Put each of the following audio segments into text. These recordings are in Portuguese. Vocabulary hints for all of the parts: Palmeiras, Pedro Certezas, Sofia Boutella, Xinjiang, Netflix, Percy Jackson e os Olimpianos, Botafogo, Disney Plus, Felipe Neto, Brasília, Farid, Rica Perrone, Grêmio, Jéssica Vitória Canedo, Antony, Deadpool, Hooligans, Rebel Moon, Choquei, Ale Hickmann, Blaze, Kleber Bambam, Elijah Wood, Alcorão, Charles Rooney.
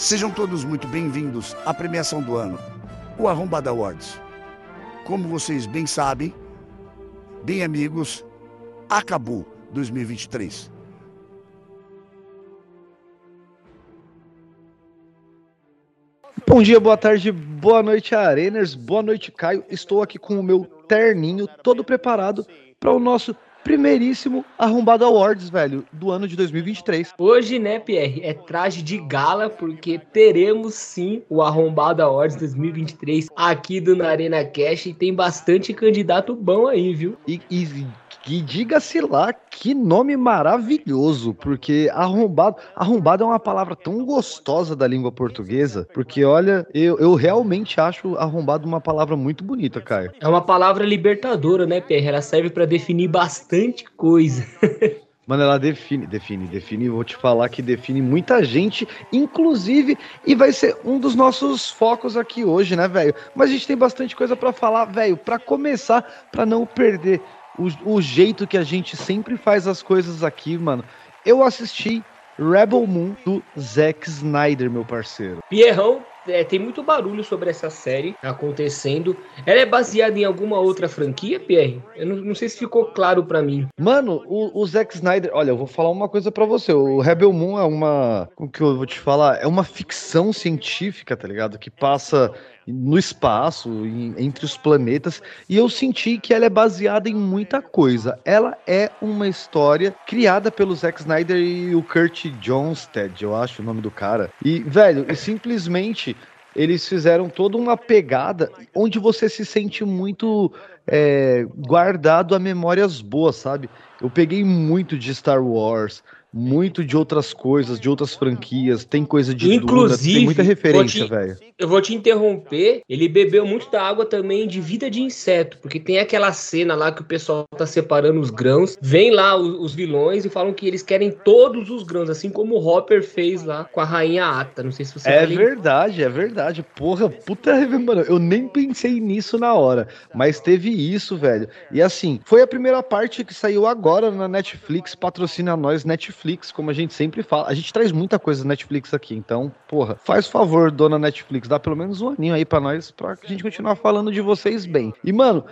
Sejam todos muito bem-vindos à premiação do ano, o Arrombada Awards. Como vocês bem sabem, bem amigos, acabou 2023. Bom dia, boa tarde, boa noite, Areners, boa noite, Caio. Estou aqui com o meu terninho todo preparado para o nosso primeiríssimo Arrombada Awards, velho, do ano de 2023. Hoje, né, Pierre, é traje de gala, porque teremos sim o Arrombada Awards 2023 aqui do Naarena Cast e tem bastante candidato bom aí, viu? E diga-se lá, que nome maravilhoso, porque arrombado é uma palavra tão gostosa da língua portuguesa, porque olha, eu realmente acho arrombado uma palavra muito bonita, Caio. É uma palavra libertadora, né, Pierre? Ela serve para definir bastante coisa. Mano, ela define, vou te falar que define muita gente, inclusive, e vai ser um dos nossos focos aqui hoje, né, velho? Mas a gente tem bastante coisa para falar, velho, para começar, para não perder o jeito que a gente sempre faz as coisas aqui, mano. Eu assisti Rebel Moon do Zack Snyder, meu parceiro. Pierrão, tem muito barulho sobre essa série acontecendo. Ela é baseada em alguma outra franquia, Pierre? Eu não sei se ficou claro pra mim. Mano, o Zack Snyder... Olha, eu vou falar uma coisa pra você. O Rebel Moon é uma... Como que eu vou te falar? É uma ficção científica, tá ligado? Que passa... no espaço, entre os planetas, e eu senti que ela é baseada em muita coisa. Ela é uma história criada pelo Zack Snyder e o Kurt Johnstead, eu acho o nome do cara. E, velho, simplesmente eles fizeram toda uma pegada onde você se sente muito guardado a memórias boas, sabe? Eu peguei muito de Star Wars, muito de outras coisas, de outras franquias, tem coisa de Inclusive, Duna, tem muita referência, velho. Eu vou te interromper, ele bebeu muito da água também de Vida de Inseto, porque tem aquela cena lá que o pessoal tá separando os grãos, vem lá os vilões e falam que eles querem todos os grãos, assim como o Hopper fez lá com a Rainha Ata, não sei se você... É verdade, porra, puta, mano, eu nem pensei nisso na hora, mas teve isso, velho, e assim, foi a primeira parte que saiu agora na Netflix, patrocina nós, Netflix, como a gente sempre fala, a gente traz muita coisa da Netflix aqui, então, porra, faz favor, dona Netflix, dá pelo menos um aninho aí pra nós, pra que a gente continuar falando de vocês bem. E, mano,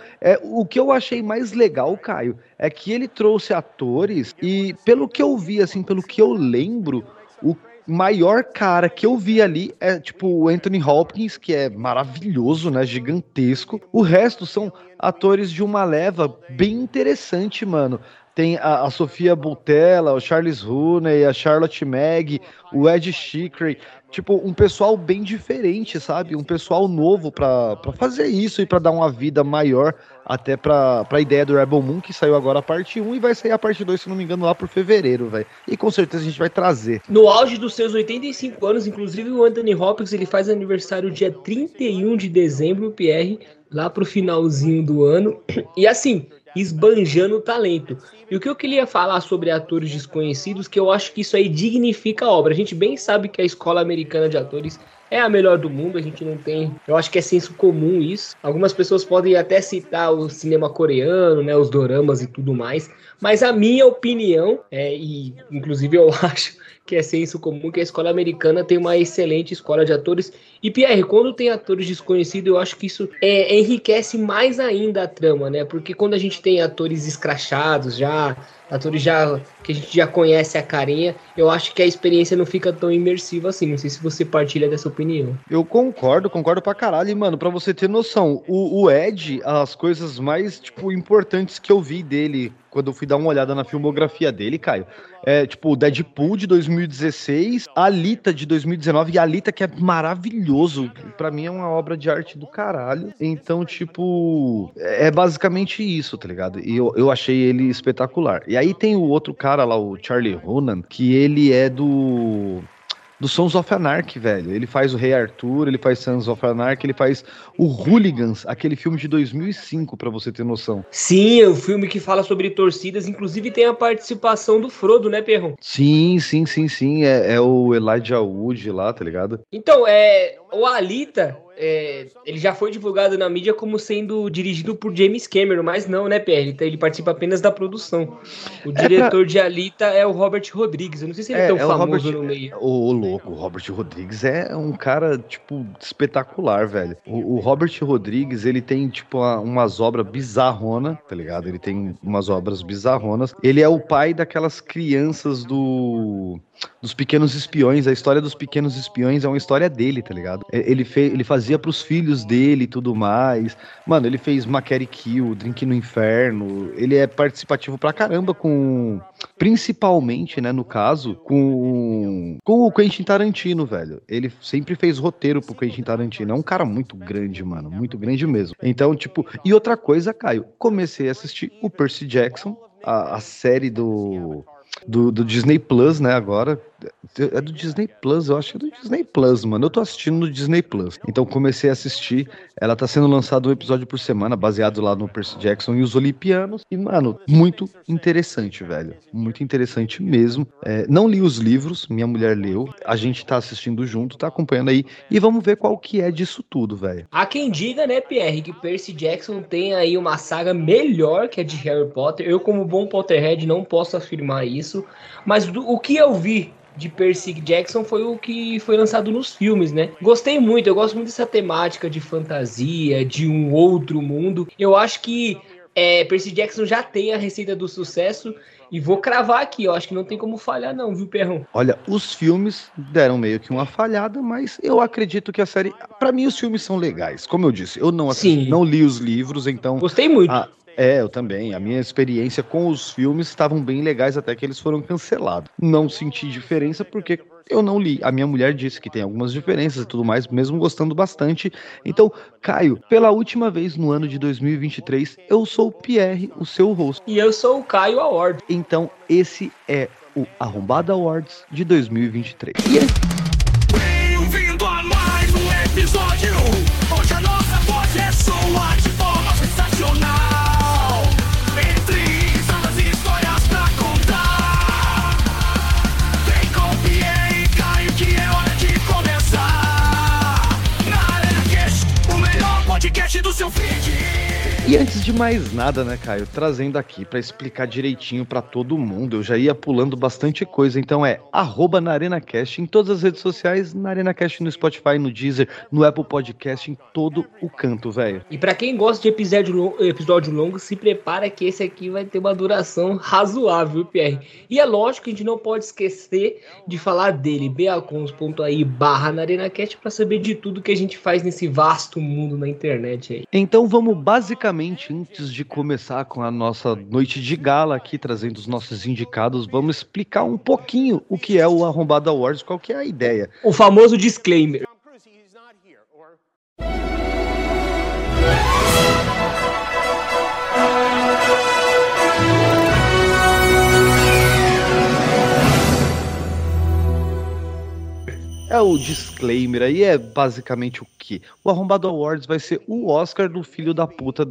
o que eu achei mais legal, Caio, é que ele trouxe atores e, pelo que eu vi, assim, pelo que eu lembro, o maior cara que eu vi ali é, tipo, o Anthony Hopkins, que é maravilhoso, né, gigantesco. O resto são atores de uma leva bem interessante, mano. Tem a Sofia Boutella, o Charles Rooney, a Charlotte Magg, o Ed Shikri. Tipo, um pessoal bem diferente, sabe? Um pessoal novo pra fazer isso e pra dar uma vida maior até pra ideia do Rebel Moon, que saiu agora a parte 1 e vai sair a parte 2, se não me engano, lá por fevereiro, velho. E com certeza a gente vai trazer. No auge dos seus 85 anos, inclusive o Anthony Hopkins, ele faz aniversário dia 31 de dezembro, Pierre, lá pro finalzinho do ano. E assim... esbanjando o talento. E o que eu queria falar sobre atores desconhecidos, que eu acho que isso aí dignifica a obra. A gente bem sabe que a escola americana de atores é a melhor do mundo, a gente não tem... Eu acho que é senso comum isso. Algumas pessoas podem até citar o cinema coreano, né, os doramas e tudo mais, mas a minha opinião, e inclusive eu acho que é senso comum, que a escola americana tem uma excelente escola de atores. E, Pierre, quando tem atores desconhecidos, eu acho que isso enriquece mais ainda a trama, né? Porque quando a gente tem atores escrachados já, que a gente já conhece a carinha, eu acho que a experiência não fica tão imersiva assim. Não sei se você partilha dessa opinião. Eu concordo pra caralho. E, mano, pra você ter noção, o Ed, as coisas mais, tipo, importantes que eu vi dele... quando eu fui dar uma olhada na filmografia dele, Caio, tipo, Deadpool de 2016, Alita de 2019, e Alita, que é maravilhoso, pra mim é uma obra de arte do caralho, então, tipo, é basicamente isso, tá ligado? E eu achei ele espetacular. E aí tem o outro cara lá, o Charlie Hunnam, que ele é do Sons of Anarchy, velho. Ele faz o Rei Arthur, ele faz Sons of Anarchy, ele faz o Hooligans, aquele filme de 2005, pra você ter noção. Sim, é um filme que fala sobre torcidas, inclusive tem a participação do Frodo, né, Perron? Sim, é o Elijah Wood lá, tá ligado? Então, o Alita... ele já foi divulgado na mídia como sendo dirigido por James Cameron, mas não, né, Pierre? Ele participa apenas da produção. O diretor de Alita é o Robert Rodriguez. Eu não sei se ele é tão famoso no meio. Ô, louco, o Robert Rodriguez é um cara, tipo, espetacular, velho. O Robert Rodriguez, ele tem, tipo, umas obras bizarronas, tá ligado? Ele tem umas obras bizarronas. Ele é o pai daquelas crianças dos Pequenos Espiões. A história dos Pequenos Espiões é uma história dele, tá ligado? Ele fazia pros filhos dele e tudo mais. Mano, ele fez Macari Kill, Drink no Inferno. Ele é participativo pra caramba com... Principalmente, né, no caso, com o Quentin Tarantino, velho. Ele sempre fez roteiro pro Quentin Tarantino. É um cara muito grande, mano. Muito grande mesmo. Então, tipo... E outra coisa, Caio. Comecei a assistir o Percy Jackson, a série do Disney Plus, né, agora. É do Disney Plus, eu acho que é do Disney Plus, mano. Eu tô assistindo no Disney Plus. Então comecei a assistir. Ela tá sendo lançada um episódio por semana, baseado lá no Percy Jackson e os Olimpianos. E, mano, muito interessante, velho. Muito interessante mesmo. Não li os livros, minha mulher leu. A gente tá assistindo junto, tá acompanhando aí. E vamos ver qual que é disso tudo, velho. Há quem diga, né, Pierre, que Percy Jackson tem aí uma saga melhor que a de Harry Potter. Eu, como bom Potterhead, não posso afirmar isso. Mas o que eu vi de Percy Jackson foi o que foi lançado nos filmes, né? Gostei muito, eu gosto muito dessa temática de fantasia, de um outro mundo. Eu acho que Percy Jackson já tem a receita do sucesso e vou cravar aqui, eu acho que não tem como falhar não, viu, Perrão? Olha, os filmes deram meio que uma falhada, mas eu acredito que a série... Pra mim, os filmes são legais, como eu disse, eu não assisti, não li os livros, então... Gostei muito. Eu também. A minha experiência com os filmes estavam bem legais até que eles foram cancelados. Não senti diferença porque eu não li. A minha mulher disse que tem algumas diferenças e tudo mais, mesmo gostando bastante. Então, Caio, pela última vez no ano de 2023, eu sou o Pierre, o seu host. E eu sou o Caio Award. Então, esse é o Arrombada Awards de 2023. Yeah. Bem-vindo a mais um episódio. Hoje a nossa voz é sua de forma sensacional. Do seu feed. E antes de mais nada, né, Caio, trazendo aqui pra explicar direitinho pra todo mundo, eu já ia pulando bastante coisa, então Naarena Cast em todas as redes sociais, Naarena Cast no Spotify, no Deezer, no Apple Podcast, em todo o canto, velho. E pra quem gosta de episódio longo, se prepara que esse aqui vai ter uma duração razoável, Pierre. E é lógico que a gente não pode esquecer de falar dele, beacons.ai/NaarenaCast, pra saber de tudo que a gente faz nesse vasto mundo na internet. Então vamos basicamente, antes de começar com a nossa noite de gala aqui, trazendo os nossos indicados, vamos explicar um pouquinho o que é o Arrombada Awards, qual que é a ideia. O famoso disclaimer. É o disclaimer aí, é basicamente o que? O Arrombado Awards vai ser o Oscar do filho da puta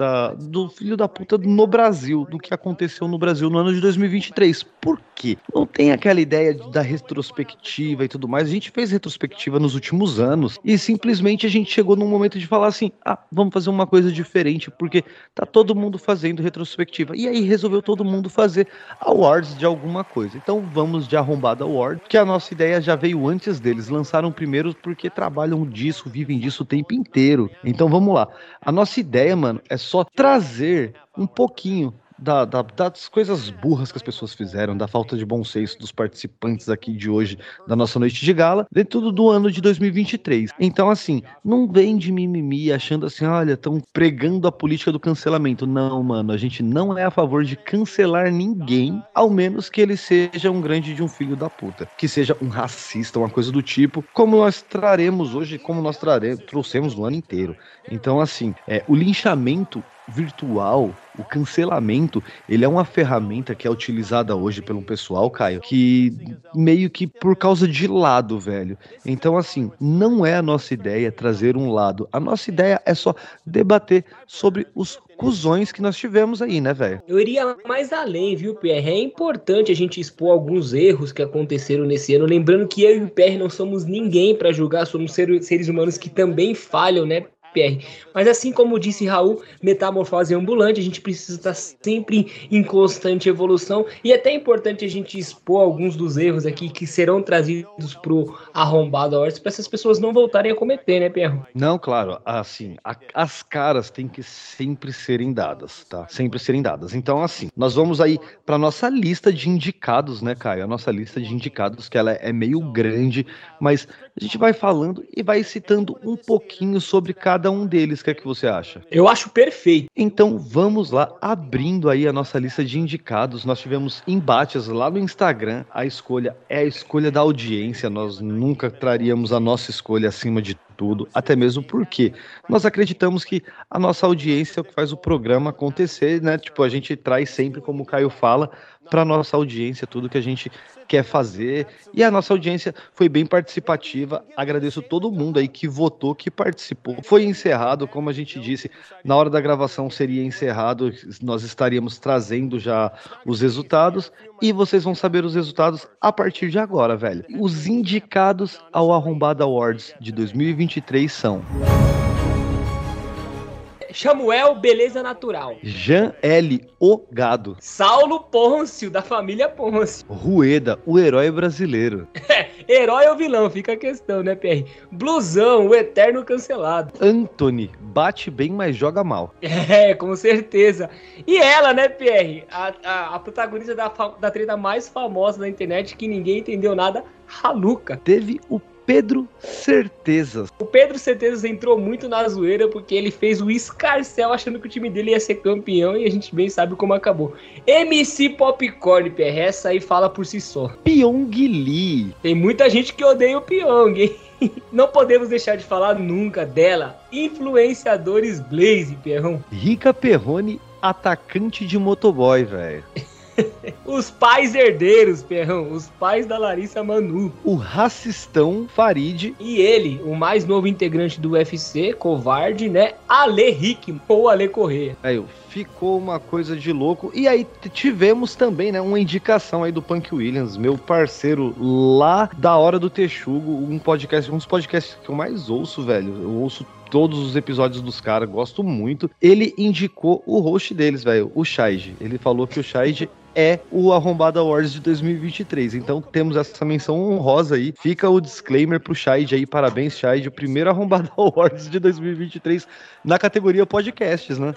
no Brasil, do que aconteceu no Brasil no ano de 2023. Por quê? Não tem aquela ideia da retrospectiva e tudo mais. A gente fez retrospectiva nos últimos anos e simplesmente a gente chegou num momento de falar assim, vamos fazer uma coisa diferente porque tá todo mundo fazendo retrospectiva. E aí resolveu todo mundo fazer awards de alguma coisa. Então vamos de Arrombado Awards, que a nossa ideia já veio antes deles lançar. Lançaram primeiro porque trabalham disso, vivem disso o tempo inteiro. Então vamos lá. A nossa ideia, mano, é só trazer um pouquinho das coisas burras que as pessoas fizeram, da falta de bom senso dos participantes aqui de hoje, da nossa noite de gala, de tudo do ano de 2023. Então, assim, não vem de mimimi achando assim, olha, estão pregando a política do cancelamento. Não, mano, a gente não é a favor de cancelar ninguém, ao menos que ele seja um grande de um filho da puta, que seja um racista, uma coisa do tipo, como nós traremos hoje, como nós trouxemos no ano inteiro. Então, assim, o linchamento virtual, o cancelamento, ele é uma ferramenta que é utilizada hoje pelo pessoal, Caio, que meio que por causa de lado, velho. Então, assim, não é a nossa ideia trazer um lado. A nossa ideia é só debater sobre os cuzões que nós tivemos aí, né, velho? Eu iria mais além, viu, Pierre? É importante a gente expor alguns erros que aconteceram nesse ano. Lembrando que eu e o Pierre não somos ninguém pra julgar, somos seres humanos que também falham, né? Mas assim como disse Raul, metamorfose ambulante, a gente precisa estar sempre em constante evolução, e é até importante a gente expor alguns dos erros aqui que serão trazidos pro Arrombado Awards, para essas pessoas não voltarem a cometer, né, Pierro? Não, claro, assim, as caras têm que sempre serem dadas, tá? Sempre serem dadas. Então, assim, nós vamos aí pra nossa lista de indicados, né, Caio? A nossa lista de indicados, que ela é meio grande, mas a gente vai falando e vai citando um pouquinho sobre cada um deles. O que é que você acha? Eu acho perfeito. Então vamos lá, abrindo aí a nossa lista de indicados. Nós tivemos embates lá no Instagram. A escolha é a escolha da audiência. Nós nunca traríamos a nossa escolha acima de tudo, até mesmo porque nós acreditamos que a nossa audiência é o que faz o programa acontecer, né? Tipo, a gente traz sempre, como o Caio fala, para nossa audiência tudo que a gente quer fazer, e a nossa audiência foi bem participativa. Agradeço todo mundo aí que votou, que participou. Foi encerrado, como a gente disse, na hora da gravação seria encerrado, nós estaríamos trazendo já os resultados, e vocês vão saber os resultados a partir de agora, velho. Os indicados ao Arrombado Awards de 2023 são... Samuel, Beleza Natural. Jean L, O Gado. Saulo Pôncio, da família Pôncio. Rueda, o herói brasileiro. Herói ou vilão, fica a questão, né, PR? Blusão, o eterno cancelado. Anthony, bate bem, mas joga mal. É, com certeza. E ela, né, PR? A protagonista da treta mais famosa da internet, que ninguém entendeu nada, Haluca. Teve o Pedro Certezas. O Pedro Certezas entrou muito na zoeira porque ele fez o escarcéu achando que o time dele ia ser campeão, e a gente bem sabe como acabou. MC Popcorn, PR, essa aí fala por si só. Pyong Lee. Tem muita gente que odeia o Pyong, hein? Não podemos deixar de falar nunca dela. Influenciadores Blaze, Perrão. Rica Perrone, atacante de motoboy, velho. Os pais herdeiros, Perrão. Os pais da Larissa Manu. O racistão Farid. E ele, o mais novo integrante do UFC, covarde, né? Ale Hickman ou Ale Corrêa. Aí, ficou uma coisa de louco. E aí tivemos também, né, uma indicação aí do Punk Williams, meu parceiro lá da Hora do Texugo, um dos podcasts que eu mais ouço, velho. Eu ouço todos os episódios dos caras, gosto muito. Ele indicou o host deles, velho, o Shaid. Ele falou que o Shaid é o Arrombado Awards de 2023. Então temos essa menção honrosa aí. Fica o disclaimer pro Shaid aí. Parabéns, Shaid. O primeiro Arrombado Awards de 2023 na categoria podcasts, né?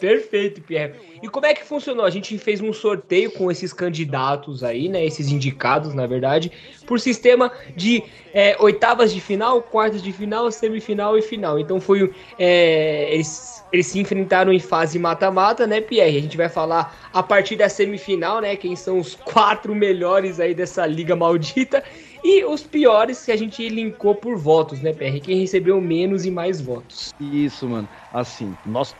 Perfeito, Pierre. E como é que funcionou? A gente fez um sorteio com esses candidatos aí, né? Esses indicados, na verdade, por sistema de oitavas de final, quartas de final, semifinal e final. Então foi... Eles se enfrentaram em fase mata-mata, né, Pierre? A gente vai falar a partir da semifinal, né? Quem são os 4 melhores aí dessa liga maldita. E os piores que a gente elencou por votos, né, PR? Quem recebeu menos e mais votos. Isso, mano. Assim, nós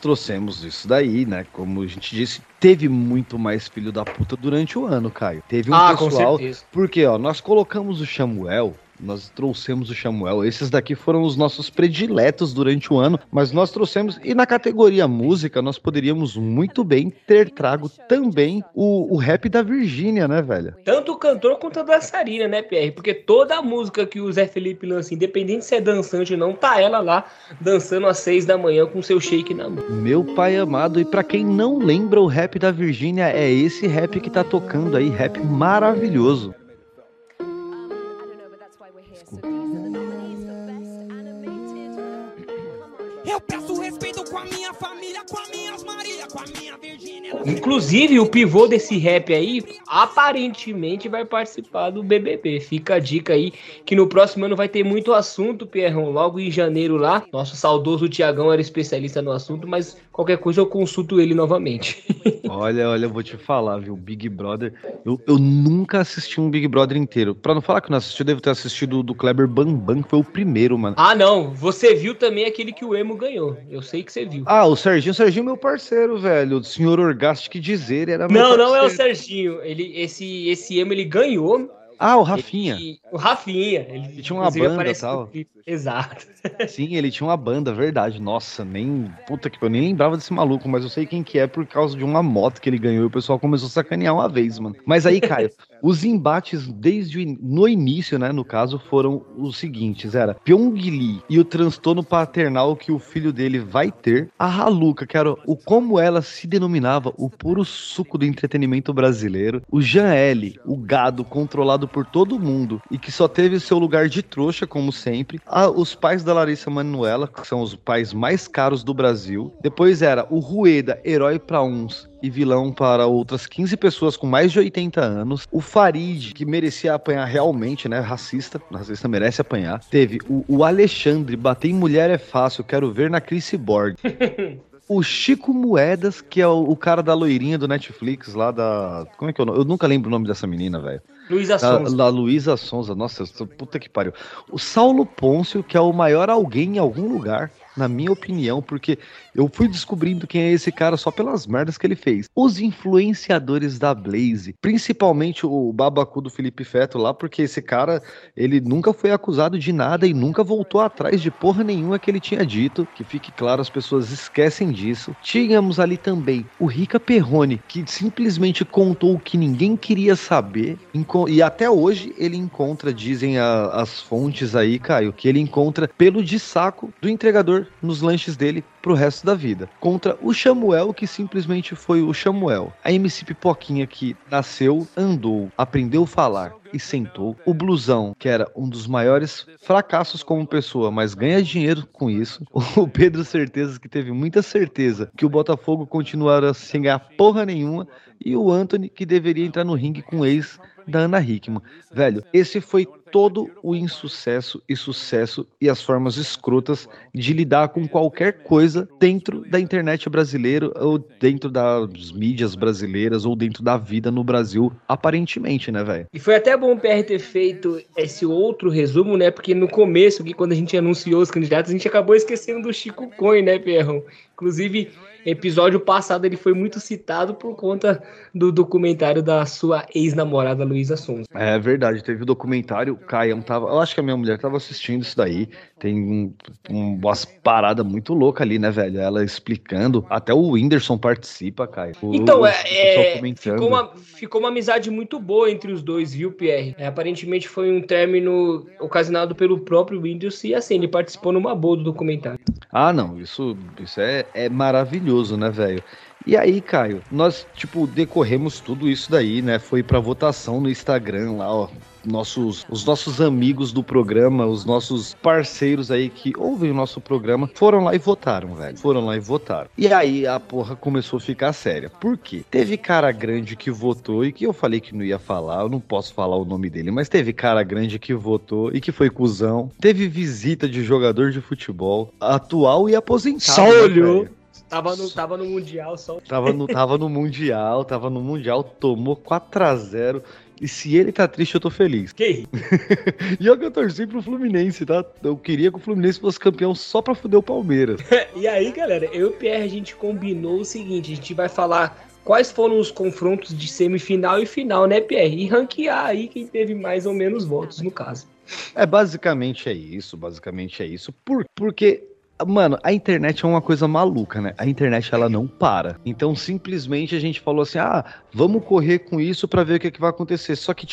trouxemos isso daí, né? Como a gente disse, teve muito mais filho da puta durante o ano, Caio. Teve um pessoal... Com certeza. Porque, ó, nós colocamos o Samuel... Nós trouxemos o Samuel. Esses daqui foram os nossos prediletos durante o ano, mas nós trouxemos, e na categoria música, nós poderíamos muito bem ter trago também o rap da Virgínia, né, velho? Tanto o cantor quanto a dançarina, né, Pierre? Porque toda a música que o Zé Felipe lança, independente se é dançante ou não, tá ela lá dançando às 6 da manhã com seu shake na mão. Meu pai amado, e pra quem não lembra, o rap da Virgínia é esse rap que tá tocando aí, rap maravilhoso. Eu peço respeito com a minha família, com a minha Maria, com a minha Virgínia. Inclusive, o pivô desse rap aí, aparentemente, vai participar do BBB. Fica a dica aí, que no próximo ano vai ter muito assunto, Pierrão. Logo em janeiro lá, nosso saudoso Tiagão era especialista no assunto, mas qualquer coisa eu consulto ele novamente. Olha, eu vou te falar, viu? Big Brother, eu nunca assisti um Big Brother inteiro. Pra não falar que não assisti, eu devo ter assistido o do Kleber Bambam, que foi o primeiro, mano. Ah, não, você viu também aquele que o Emo ganhou. Eu sei que você viu. Ah, o Serginho é meu parceiro, velho. O senhor Orgastic dizer era meu parceiro. Não é o Serginho. Esse Emo, ele ganhou. Ah, o Rafinha. Ele tinha uma banda e tal. Exato. Sim, ele tinha uma banda, verdade. Nossa, eu nem lembrava desse maluco, mas eu sei quem que é por causa de uma moto que ele ganhou e o pessoal começou a sacanear uma vez, mano. Mas aí, Caio, os embates no início, né, no caso, foram os seguintes. Era Pyongyi e o transtorno paternal que o filho dele vai ter. A Haluca, que era como ela se denominava, o puro suco do entretenimento brasileiro. O Jean-L, o gado controlado por todo mundo e que só teve seu lugar de trouxa, como sempre. Os pais da Larissa Manoela, que são os pais mais caros do Brasil. Depois era o Rueda, herói para uns e vilão para outras 15 pessoas com mais de 80 anos. O Farid, que merecia apanhar realmente, né? Racista merece apanhar. Teve o Alexandre, bater em mulher é fácil, quero ver na Chris Borg. O Chico Moedas, que é o cara da loirinha do Netflix, lá da... Como é que é o nome? Eu nunca lembro o nome dessa menina, velho. Luísa Sonza. Da Luísa Sonza. Nossa, puta que pariu. O Saulo Pôncio, que é o maior alguém em algum lugar, na minha opinião, porque eu fui descobrindo quem é esse cara só pelas merdas que ele fez. Os influenciadores da Blaze, principalmente o babacu do Felipe Feto lá, porque esse cara, ele nunca foi acusado de nada e nunca voltou atrás de porra nenhuma que ele tinha dito, que fique claro, as pessoas esquecem disso. Tínhamos ali também o Rica Perrone, que simplesmente contou o que ninguém queria saber, e até hoje ele encontra, dizem as fontes aí, Caio, que ele encontra pelo de saco do entregador nos lanches dele pro resto da vida. Contra o Samuel, que simplesmente foi o Samuel. A MC Pipoquinha, que nasceu, andou, aprendeu a falar e sentou. O Blusão, que era um dos maiores fracassos como pessoa, mas ganha dinheiro com isso. O Pedro Certezas, que teve muita certeza que o Botafogo continuara sem ganhar porra nenhuma. E o Anthony, que deveria entrar no ringue com o ex da Ana Hickman. Velho, esse foi todo o insucesso e sucesso e as formas escrotas de lidar com qualquer coisa dentro da internet brasileira ou dentro das mídias brasileiras ou dentro da vida no Brasil, aparentemente, né, velho? E foi até bom o PR ter feito esse outro resumo, né, porque no começo, quando a gente anunciou os candidatos, a gente acabou esquecendo do Chico Coin, né, Perrão? Inclusive, episódio passado ele foi muito citado por conta do documentário da sua ex-namorada Luísa Sonza. É verdade, teve o documentário, Caio tava, eu acho que a minha mulher tava assistindo isso daí, tem umas paradas muito loucas ali, né, velho? Ela explicando, até o Whindersson participa, Caio. Então, ficou uma amizade muito boa entre os dois, viu, Pierre? Aparentemente foi um término ocasionado pelo próprio Whindersson e assim, ele participou numa boa do documentário. Ah, não, isso é maravilhoso, né, velho? E aí, Caio, nós, decorremos tudo isso daí, né? Foi pra votação no Instagram lá, ó. Os nossos amigos do programa, os nossos parceiros aí que ouvem o nosso programa, foram lá e votaram, velho. E aí a porra começou a ficar séria. Por quê? Teve cara grande que votou e que eu falei que não ia falar, eu não posso falar o nome dele, mas teve cara grande que votou e que foi cuzão. Teve visita de jogador de futebol, atual e aposentado. Só olhou. Tava no Mundial só. Tava no Mundial, tomou 4-0. E se ele tá triste, eu tô feliz. Que? E eu torci pro Fluminense, tá? Eu queria que o Fluminense fosse campeão só pra foder o Palmeiras. E aí, galera, eu e o Pierre, a gente combinou o seguinte, a gente vai falar quais foram os confrontos de semifinal e final, né, Pierre? E ranquear aí quem teve mais ou menos votos, no caso. Basicamente é isso. Porque... Mano, a internet é uma coisa maluca, né? A internet, ela não para. Então, simplesmente, a gente falou assim, vamos correr com isso pra ver o que é que vai acontecer. Só que,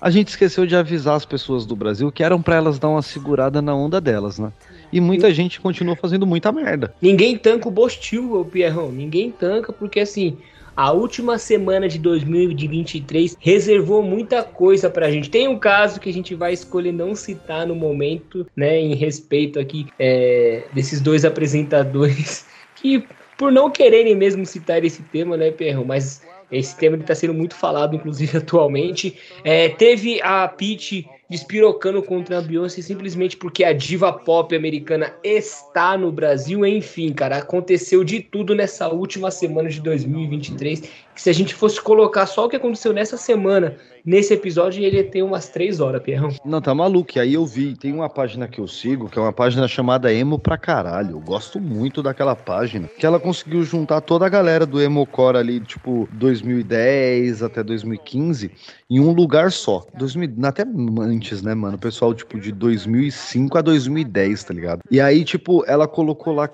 a gente esqueceu de avisar as pessoas do Brasil que eram pra elas dar uma segurada na onda delas, né? E muita gente continua fazendo muita merda. Ninguém tanca o Bostil, Pierrão. Ninguém tanca, porque assim... A última semana de 2023 reservou muita coisa pra gente. Tem um caso que a gente vai escolher não citar no momento, né, em respeito aqui desses dois apresentadores que... por não quererem mesmo citar esse tema, né, Perro? Mas esse tema está sendo muito falado, inclusive, atualmente. Teve a Pitch despirocando contra a Beyoncé simplesmente porque a diva pop americana está no Brasil. Enfim, cara, aconteceu de tudo nessa última semana de 2023, que se a gente fosse colocar só o que aconteceu nessa semana, nesse episódio, ele tem umas 3 horas, Perrão. Não, tá maluco. E aí eu vi, tem uma página que eu sigo, que é uma página chamada Emo Pra Caralho. Eu gosto muito daquela página, que ela conseguiu juntar toda a galera do Emocore ali, tipo, 2010 até 2015, em um lugar só. Até né, mano? O pessoal, tipo, de 2005 a 2010, tá ligado? E aí, tipo, ela colocou lá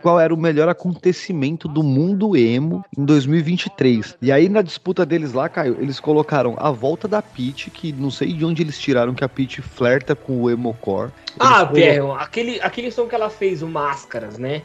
qual era o melhor acontecimento do mundo emo em 2023. E aí, na disputa deles lá, Caio, eles colocaram a volta da Pitty, que não sei de onde eles tiraram, que a Pitty flerta com o emocore. Perron, aquele som que ela fez, o Máscaras, né?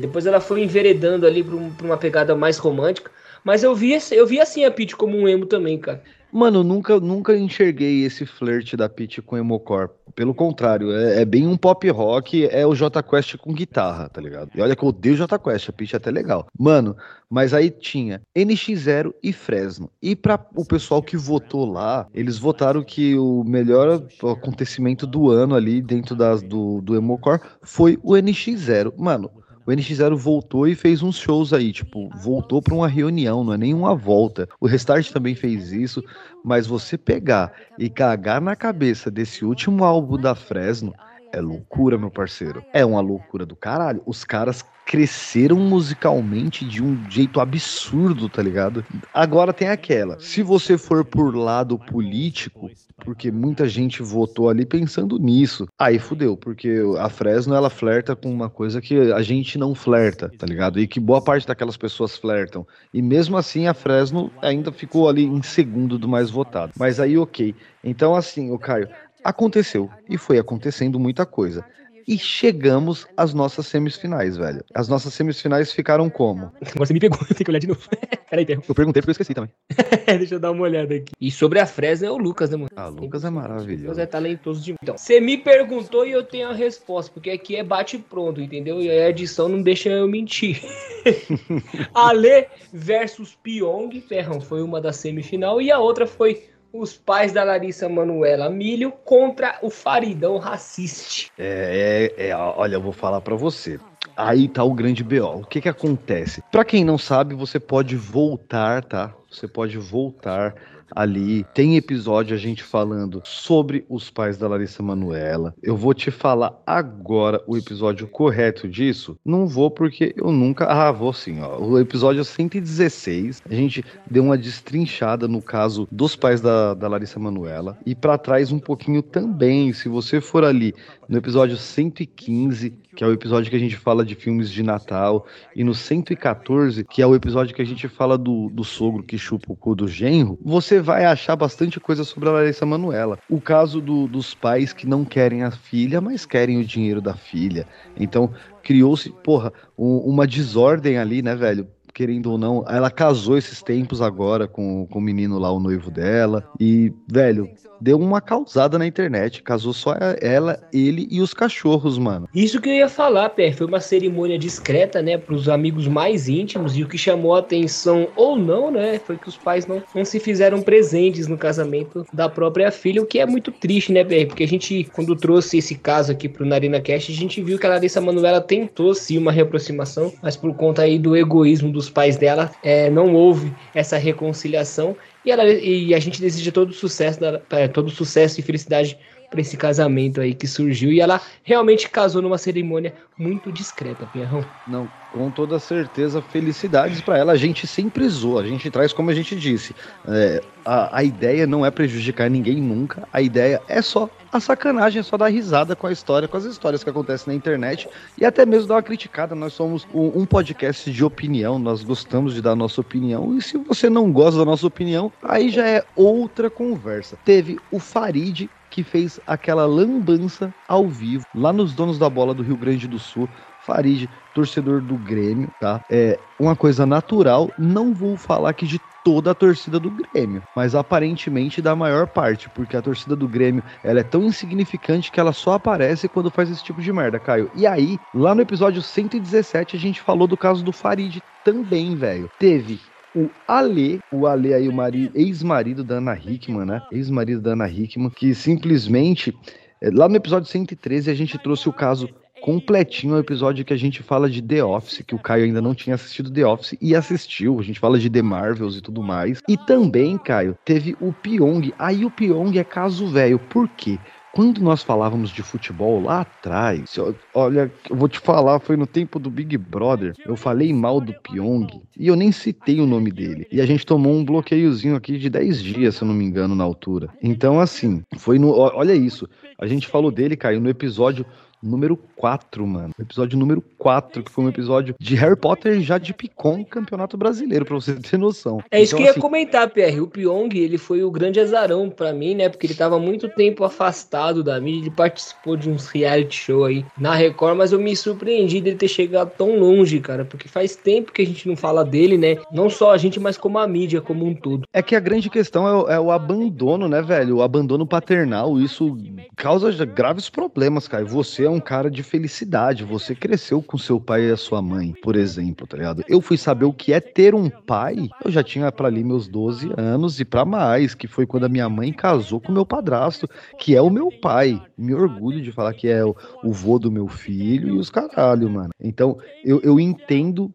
Depois ela foi enveredando ali pra uma pegada mais romântica. Mas eu vi assim a Pitty como um emo também, cara. Mano, nunca enxerguei esse flerte da Pitty com emocore. Pelo contrário, é bem um pop rock, é o Jota Quest com guitarra, tá ligado? E olha que eu odeio Jota Quest, a Pitty é até legal. Mano, mas aí tinha NX Zero e Fresno. E pra o pessoal que votou lá, eles votaram que o melhor acontecimento do ano ali dentro do emocore foi o NX Zero. Mano, o NX Zero voltou e fez uns shows aí, tipo, voltou pra uma reunião, não é nenhuma volta. O Restart também fez isso, mas você pegar e cagar na cabeça desse último álbum da Fresno é loucura, meu parceiro. É uma loucura do caralho. Os caras cresceram musicalmente de um jeito absurdo, tá ligado? Agora tem aquela. Se você for por lado político, porque muita gente votou ali pensando nisso, aí fudeu, porque a Fresno, ela flerta com uma coisa que a gente não flerta, tá ligado? E que boa parte daquelas pessoas flertam. E mesmo assim, a Fresno ainda ficou ali em segundo do mais votado. Mas aí, ok. Então, assim, ô Caio, aconteceu e foi acontecendo muita coisa. E chegamos às nossas semifinais, velho. As nossas semifinais ficaram como? Agora você me pegou, eu tenho que olhar de novo. Peraí, eu perguntei porque eu esqueci também. Deixa eu dar uma olhada aqui. E sobre a Fresno é o Lucas, né, mano? Ah, o Lucas é maravilhoso. O Lucas é talentoso demais. Então, você me perguntou e eu tenho a resposta, porque aqui é bate pronto, entendeu? E a edição não deixa eu mentir. Ale versus Pyong, Ferrão, foi uma da semifinal e a outra foi os pais da Larissa Manoela Milho contra o Faridão racista. Olha, eu vou falar pra você. Aí tá o grande BO. O que que acontece? Pra quem não sabe, você pode voltar, tá? Você pode voltar ali. Tem episódio a gente falando sobre os pais da Larissa Manoela. Eu vou te falar agora o episódio correto disso. Não vou porque eu nunca... vou sim, ó. O episódio 116. A gente deu uma destrinchada no caso dos pais da Larissa Manoela. E pra trás um pouquinho também. Se você for ali no episódio 115, que é o episódio que a gente fala de filmes de Natal. E no 114, que é o episódio que a gente fala do sogro que chupa o cu do genro. Você vai achar bastante coisa sobre a Larissa Manoela. O caso dos pais que não querem a filha, mas querem o dinheiro da filha. Então, criou-se, uma desordem ali, né, velho? Querendo ou não, ela casou esses tempos agora com o menino lá, o noivo dela, e, velho, deu uma causada na internet, casou só ela, ele e os cachorros, mano. Isso que eu ia falar, Pé, foi uma cerimônia discreta, né, pros amigos mais íntimos, e o que chamou a atenção, ou não, né, foi que os pais não se fizeram presentes no casamento da própria filha, o que é muito triste, né, Pé, porque a gente, quando trouxe esse caso aqui pro Naarena Cast, a gente viu que a Larissa Manoela tentou, sim, uma reaproximação, mas por conta aí do egoísmo dos pais dela, não houve essa reconciliação e a gente deseja todo sucesso e felicidade para esse casamento aí que surgiu, e ela realmente casou numa cerimônia muito discreta, Pierrão. Não, com toda certeza, felicidades para ela. A gente sempre zoa, a gente traz, como a gente disse, a ideia não é prejudicar ninguém nunca, a ideia é só a sacanagem, é só dar risada com a história, com as histórias que acontecem na internet, e até mesmo dar uma criticada. Nós somos um podcast de opinião, nós gostamos de dar a nossa opinião, e se você não gosta da nossa opinião, aí já é outra conversa. Teve o Farid, que fez aquela lambança ao vivo lá nos Donos da Bola do Rio Grande do Sul. Farid, torcedor do Grêmio, tá? É uma coisa natural, não vou falar que de toda a torcida do Grêmio, mas aparentemente da maior parte, porque a torcida do Grêmio, ela é tão insignificante que ela só aparece quando faz esse tipo de merda, Caio. E aí, lá no episódio 117, a gente falou do caso do Farid também, velho. Teve o Ale aí, ex-marido da Ana Hickman, né? Ex-marido da Ana Hickman, que simplesmente, lá no episódio 113, a gente trouxe o caso completinho, o episódio que a gente fala de The Office, que o Caio ainda não tinha assistido The Office e assistiu, a gente fala de The Marvels e tudo mais. E também, Caio, teve o Pyong, aí o Pyong é caso velho, por quê? Quando nós falávamos de futebol lá atrás, olha, eu vou te falar, foi no tempo do Big Brother, eu falei mal do Pyong e eu nem citei o nome dele. E a gente tomou um bloqueiozinho aqui de 10 dias, se eu não me engano, na altura. Então, assim, foi no... Olha isso, a gente falou dele, Caio, no episódio número 4, mano. Episódio número 4, que foi um episódio de Harry Potter já de Picon, Campeonato Brasileiro, pra você ter noção. É isso então, que eu ia comentar, Pierre. O Pyong, ele foi o grande azarão pra mim, né? Porque ele tava muito tempo afastado da mídia, ele participou de uns reality show aí na Record, mas eu me surpreendi dele ter chegado tão longe, cara, porque faz tempo que a gente não fala dele, né? Não só a gente, mas como a mídia, como um todo. É que a grande questão é o abandono, né, velho? O abandono paternal, isso causa graves problemas, cara. Você é um cara de felicidade, você cresceu com seu pai e a sua mãe, por exemplo, tá ligado? Eu fui saber o que é ter um pai, eu já tinha pra ali meus 12 anos e pra mais, que foi quando a minha mãe casou com o meu padrasto, que é o meu pai. Me orgulho de falar que é o vô do meu filho e os caralho, mano. Então, eu entendo...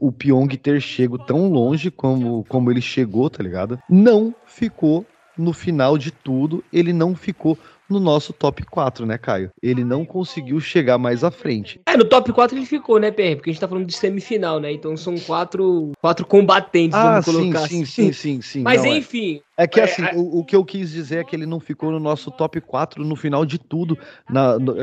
o Pyong ter chego tão longe como ele chegou, tá ligado? Não ficou no final de tudo, ele não ficou no nosso top 4, né, Caio? Ele não conseguiu chegar mais à frente. No top 4 ele ficou, né, PR? Porque a gente tá falando de semifinal, né? Então são quatro combatentes, vamos colocar assim. Sim. Mas não, enfim... É que assim, o que eu quis dizer é que ele não ficou no nosso top 4 no final de tudo,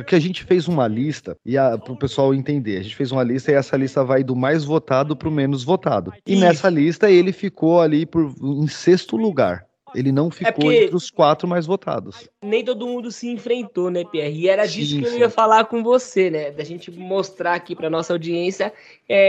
que a gente fez uma lista, e pro pessoal entender, a gente fez uma lista e essa lista vai do mais votado pro menos votado. E nessa lista ele ficou ali em sexto lugar. Ele não ficou entre os 4 mais votados. Nem todo mundo se enfrentou, né, Pierre? E era disso que eu ia falar com você, né? Da gente mostrar aqui pra nossa audiência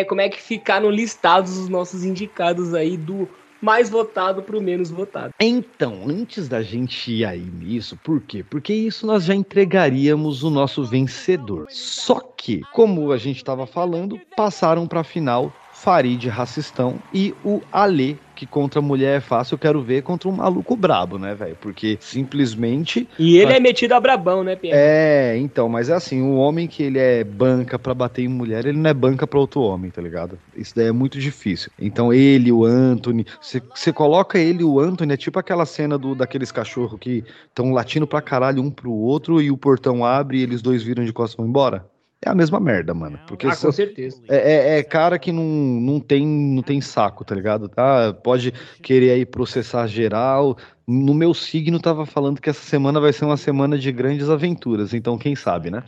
como é que ficaram listados os nossos indicados aí do mais votado pro menos votado. Então, antes da gente ir aí nisso, por quê? Porque isso nós já entregaríamos o nosso vencedor. Só que, como a gente tava falando, passaram pra final Farid Racistão e o Ale, que contra a mulher é fácil, eu quero ver contra um maluco brabo, né, velho? Porque simplesmente... E ele é metido a brabão, né, Pierre? Então, mas é assim, o homem que ele é banca pra bater em mulher, ele não é banca pra outro homem, tá ligado? Isso daí é muito difícil. Então ele, o Anthony, você coloca ele e o Anthony, é tipo aquela cena daqueles cachorros que estão latindo pra caralho um pro outro e o portão abre e eles dois viram de costas e vão embora. É a mesma merda, mano. Porque com certeza. É cara que não tem saco, tá ligado? Tá? Pode querer aí processar geral. No meu signo tava falando que essa semana vai ser uma semana de grandes aventuras, então quem sabe, né?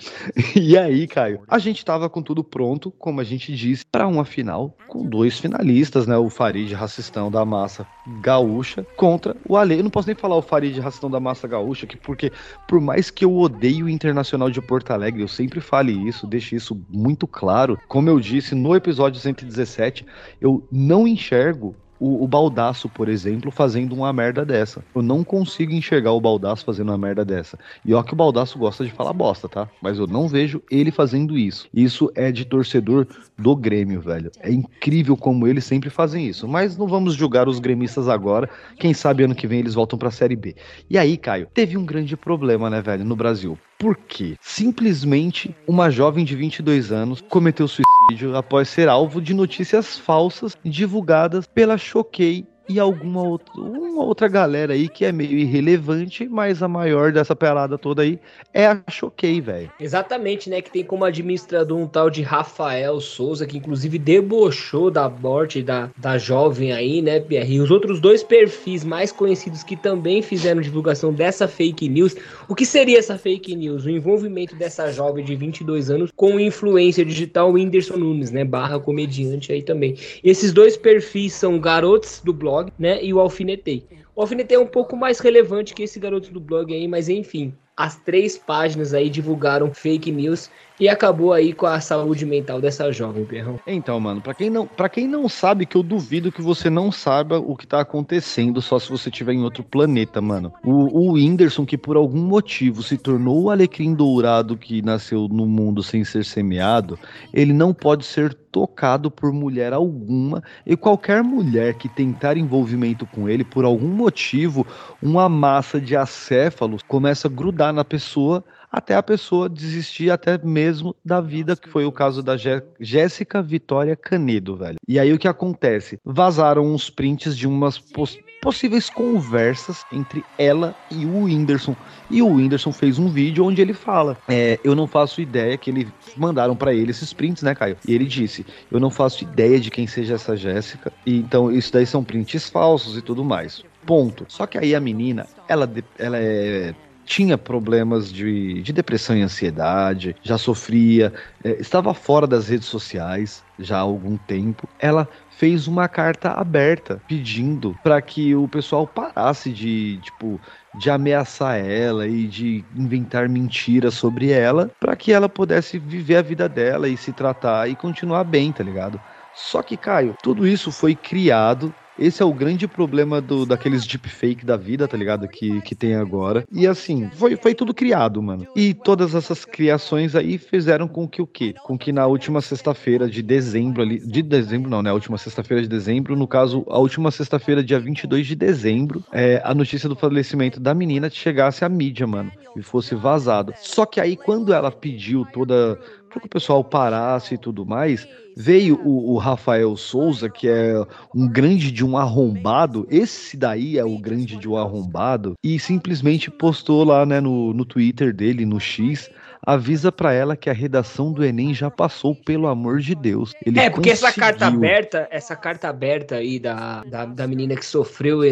E aí, Caio, a gente tava com tudo pronto, como a gente disse, pra uma final com 2 finalistas, né? O Farid Racistão da Massa Gaúcha contra o Ale. Eu não posso nem falar o Farid Racistão da Massa Gaúcha, porque por mais que eu odeie o Internacional de Porto Alegre, eu sempre fale isso, deixo isso muito claro. Como eu disse no episódio 117, eu não enxergo o Baldasso, por exemplo, fazendo uma merda dessa. Eu não consigo enxergar o Baldasso fazendo uma merda dessa. E ó que o Baldasso gosta de falar bosta, tá? Mas eu não vejo ele fazendo isso. Isso é de torcedor do Grêmio, velho. É incrível como eles sempre fazem isso. Mas não vamos julgar os gremistas agora. Quem sabe ano que vem eles voltam pra Série B. E aí, Caio, teve um grande problema, né, velho, no Brasil. Por quê? Simplesmente uma jovem de 22 anos cometeu suicídio após ser alvo de notícias falsas divulgadas pela Choquei e uma outra galera aí que é meio irrelevante, mas a maior dessa pelada toda aí é a Choquei, velho. Exatamente, né, que tem como administrador um tal de Rafael Souza, que inclusive debochou da morte da jovem aí, né, Pierre? E os outros 2 perfis mais conhecidos que também fizeram divulgação dessa fake news. O que seria essa fake news? O envolvimento dessa jovem de 22 anos com influência digital Whindersson Nunes, né, /comediante aí também. Esses 2 perfis são Garotos do Blog, né, e o Alfinete. O Alfinete é um pouco mais relevante que esse Garoto do Blog aí, mas enfim, as 3 páginas aí divulgaram fake news e acabou aí com a saúde mental dessa jovem, Perrão. Então, mano, pra quem não sabe, que eu duvido que você não saiba o que tá acontecendo, só se você estiver em outro planeta, mano. O Whindersson, que por algum motivo se tornou o alecrim dourado que nasceu no mundo sem ser semeado, ele não pode ser tocado por mulher alguma, e qualquer mulher que tentar envolvimento com ele, por algum motivo, uma massa de acéfalos começa a grudar na pessoa, até a pessoa desistir até mesmo da vida, que foi o caso da Jéssica Vitória Canedo, velho. E aí o que acontece? Vazaram uns prints de umas possíveis conversas entre ela e o Whindersson. E o Whindersson fez um vídeo onde ele fala, eu não faço ideia, que ele mandaram pra ele esses prints, né, Caio? E ele disse, eu não faço ideia de quem seja essa Jéssica, e então isso daí são prints falsos e tudo mais. Ponto. Só que aí a menina, ela tinha problemas de depressão e ansiedade, já sofria, estava fora das redes sociais já há algum tempo. Ela fez uma carta aberta pedindo para que o pessoal parasse de ameaçar ela e de inventar mentiras sobre ela, para que ela pudesse viver a vida dela e se tratar e continuar bem, tá ligado? Só que, Caio, tudo isso foi criado. Esse é o grande problema daqueles deepfake da vida, tá ligado? Que tem agora. E assim, foi tudo criado, mano. E todas essas criações aí fizeram com que o quê? Com que na última sexta-feira de dezembro ali... De dezembro não, né? A última sexta-feira de dezembro, no caso, a última sexta-feira, dia 22 de dezembro, a notícia do falecimento da menina chegasse à mídia, mano. E fosse vazada. Só que aí, quando ela pediu toda... Para que o pessoal parasse e tudo mais, veio o Rafael Souza, que é um grande de um arrombado, esse daí é o grande de um arrombado, e simplesmente postou lá, né, no Twitter dele, no X, avisa pra ela que a redação do Enem já passou, pelo amor de Deus. Ele porque conseguiu. essa carta aberta aí da menina que sofreu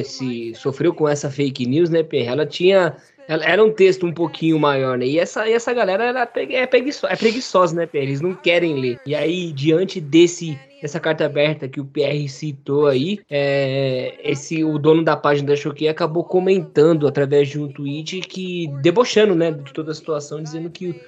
com essa fake news, né, Perra, ela tinha... Era um texto um pouquinho maior, né? E essa galera é preguiçosa, né, PR? Eles não querem ler. E aí, diante dessa carta aberta que o PR citou aí, o dono da página da Choquei acabou comentando através de um tweet que, debochando, né, de toda a situação, dizendo que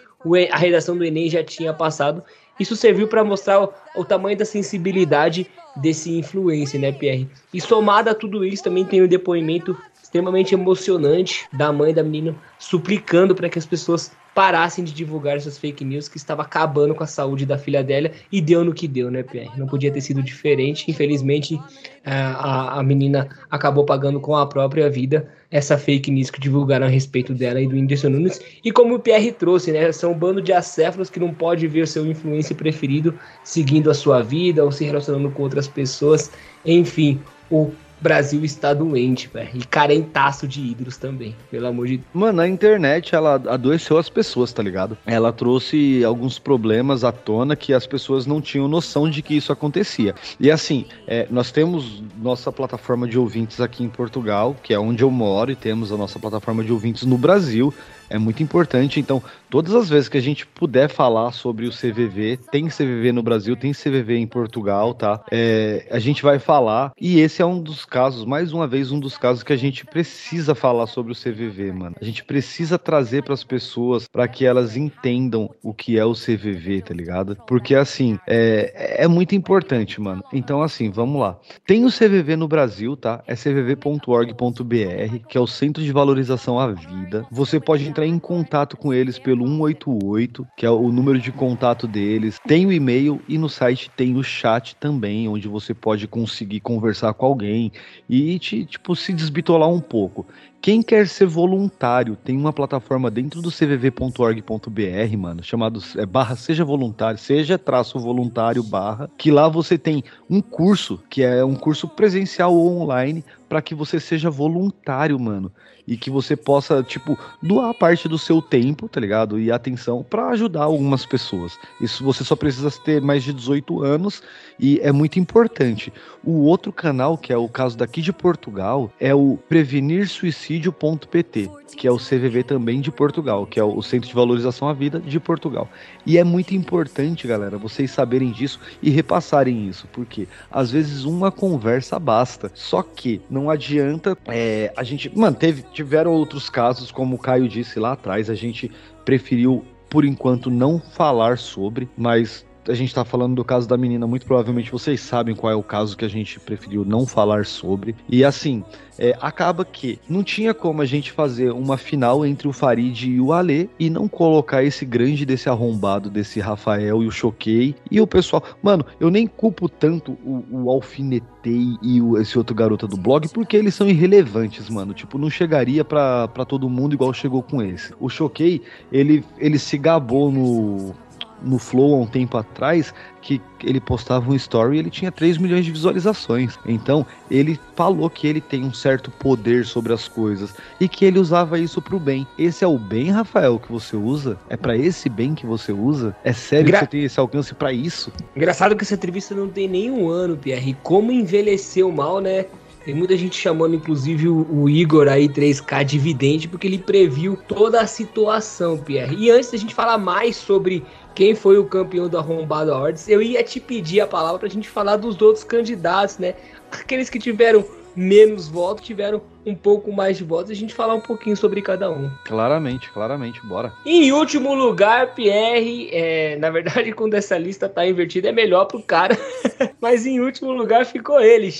a redação do Enem já tinha passado. Isso serviu para mostrar o tamanho da sensibilidade desse influencer, né, PR? E somado a tudo isso, também tem um depoimento extremamente emocionante da mãe da menina, suplicando para que as pessoas parassem de divulgar essas fake news, que estava acabando com a saúde da filha dela, e deu no que deu, né, Pierre? Não podia ter sido diferente. Infelizmente, a menina acabou pagando com a própria vida essa fake news que divulgaram a respeito dela e do Whindersson Nunes. E como o Pierre trouxe, né, são um bando de acéfalos que não pode ver seu influencer preferido seguindo a sua vida ou se relacionando com outras pessoas. Enfim, o Brasil está doente, velho, e carentaço de ídolos também, pelo amor de Deus. Mano, a internet, ela adoeceu as pessoas, tá ligado? Ela trouxe alguns problemas à tona que as pessoas não tinham noção de que isso acontecia. E assim, nós temos nossa plataforma de ouvintes aqui em Portugal, que é onde eu moro, e temos a nossa plataforma de ouvintes no Brasil, é muito importante. Então, todas as vezes que a gente puder falar sobre o CVV, tem CVV no Brasil, tem CVV em Portugal, tá? A gente vai falar, e esse é um dos casos, mais uma vez, um dos casos que a gente precisa falar sobre o CVV, mano. A gente precisa trazer pras pessoas, para que elas entendam o que é o CVV, tá ligado? Porque, assim, é muito importante, mano. Então, assim, vamos lá. Tem o CVV no Brasil, tá? É cvv.org.br, que é o Centro de Valorização à Vida. Você pode entrar em contato com eles pelo 188, que é o número de contato deles. Tem o e-mail e no site tem o chat também, onde você pode conseguir conversar com alguém e se desbitolar um pouco. Quem quer ser voluntário, tem uma plataforma dentro do cvv.org.br, mano, chamado barra seja voluntário, _voluntário, que lá você tem um curso, que é um curso presencial ou online, para que você seja voluntário, mano, e que você possa, doar parte do seu tempo, tá ligado? E atenção para ajudar algumas pessoas. Isso você só precisa ter mais de 18 anos e é muito importante. O outro canal, que é o caso daqui de Portugal, é o prevenirsuicídio.pt, que é o CVV também de Portugal, que é o Centro de Valorização à Vida de Portugal. E é muito importante, galera, vocês saberem disso e repassarem isso, porque às vezes uma conversa basta, só que não adianta a gente... Mano, tiveram outros casos, como o Caio disse lá atrás, a gente preferiu por enquanto, não falar sobre, mas a gente tá falando do caso da menina, muito provavelmente vocês sabem qual é o caso que a gente preferiu não falar sobre. E assim, acaba que não tinha como a gente fazer uma final entre o Farid e o Alê e não colocar esse grande desse arrombado, desse Rafael e o Choquei. E o pessoal, mano, eu nem culpo tanto o Alfinete e esse outro garoto do blog, porque eles são irrelevantes, mano. Tipo, não chegaria pra todo mundo igual chegou com esse. O Choquei, ele se gabou no Flow há um tempo atrás, que ele postava um story e ele tinha 3 milhões de visualizações. Então, ele falou que ele tem um certo poder sobre as coisas e que ele usava isso pro bem. Esse é o bem, Rafael, que você usa? É pra esse bem que você usa? É sério que você tem esse alcance pra isso? Engraçado que essa entrevista não tem nem um ano, Pierre. Como envelheceu mal, né? Tem muita gente chamando, inclusive, o Igor aí, 3K, de vidente, porque ele previu toda a situação, Pierre. E antes da gente falar mais sobre quem foi o campeão do Arrombado Awards, eu ia te pedir a palavra pra gente falar dos outros candidatos, né? Aqueles que tiveram menos votos, tiveram um pouco mais de votos, a gente falar um pouquinho sobre cada um. Claramente, bora. E em último lugar, Pierre, na verdade, quando essa lista tá invertida é melhor pro cara, mas em último lugar ficou ele,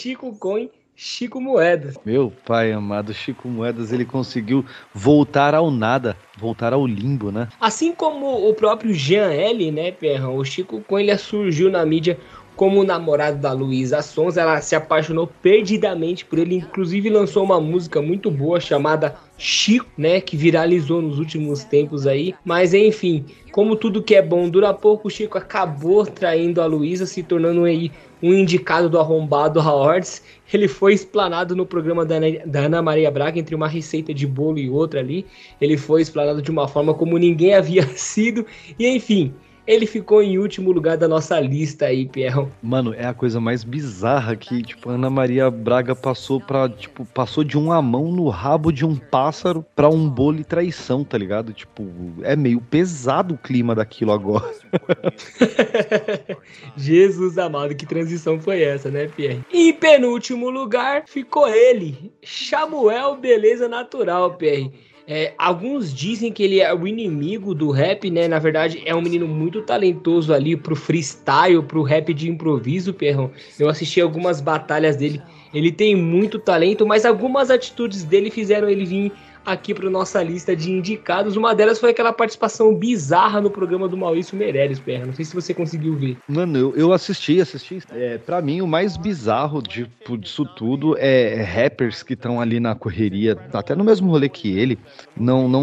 Chico Moedas. Meu pai amado, Chico Moedas, ele conseguiu voltar ao nada, voltar ao limbo, né? Assim como o próprio Jean L, né, Perrão? O Chico Coelho surgiu na mídia como o namorado da Luísa Sonza. Ela se apaixonou perdidamente por ele, inclusive lançou uma música muito boa chamada Chico, né, que viralizou nos últimos tempos aí, mas enfim, como tudo que é bom dura pouco, o Chico acabou traindo a Luísa, se tornando aí um indicado do Arrombado Awards. Ele foi explanado no programa da Ana Maria Braga, entre uma receita de bolo e outra ali, ele foi explanado de uma forma como ninguém havia sido, e enfim, ele ficou em último lugar da nossa lista aí, Pierrão. Mano, é a coisa mais bizarra que, tipo, a Ana Maria Braga passou de uma mão no rabo de um pássaro pra um bolo e traição, tá ligado? Tipo, é meio pesado o clima daquilo agora. Jesus amado, que transição foi essa, né, Pierre? Em penúltimo lugar ficou ele, Samuel Beleza Natural, Pierre. Alguns dizem que ele é o inimigo do rap, né? Na verdade, é um menino muito talentoso ali pro freestyle, pro rap de improviso, Perrão. Eu assisti algumas batalhas dele. Ele tem muito talento, mas algumas atitudes dele fizeram ele vir aqui para nossa lista de indicados. Uma delas foi aquela participação bizarra no programa do Maurício Meirelles, Perra. Não sei se você conseguiu ver. Mano, eu assisti. Pra mim, o mais bizarro disso tudo é rappers que estão ali na correria, até no mesmo rolê que ele, não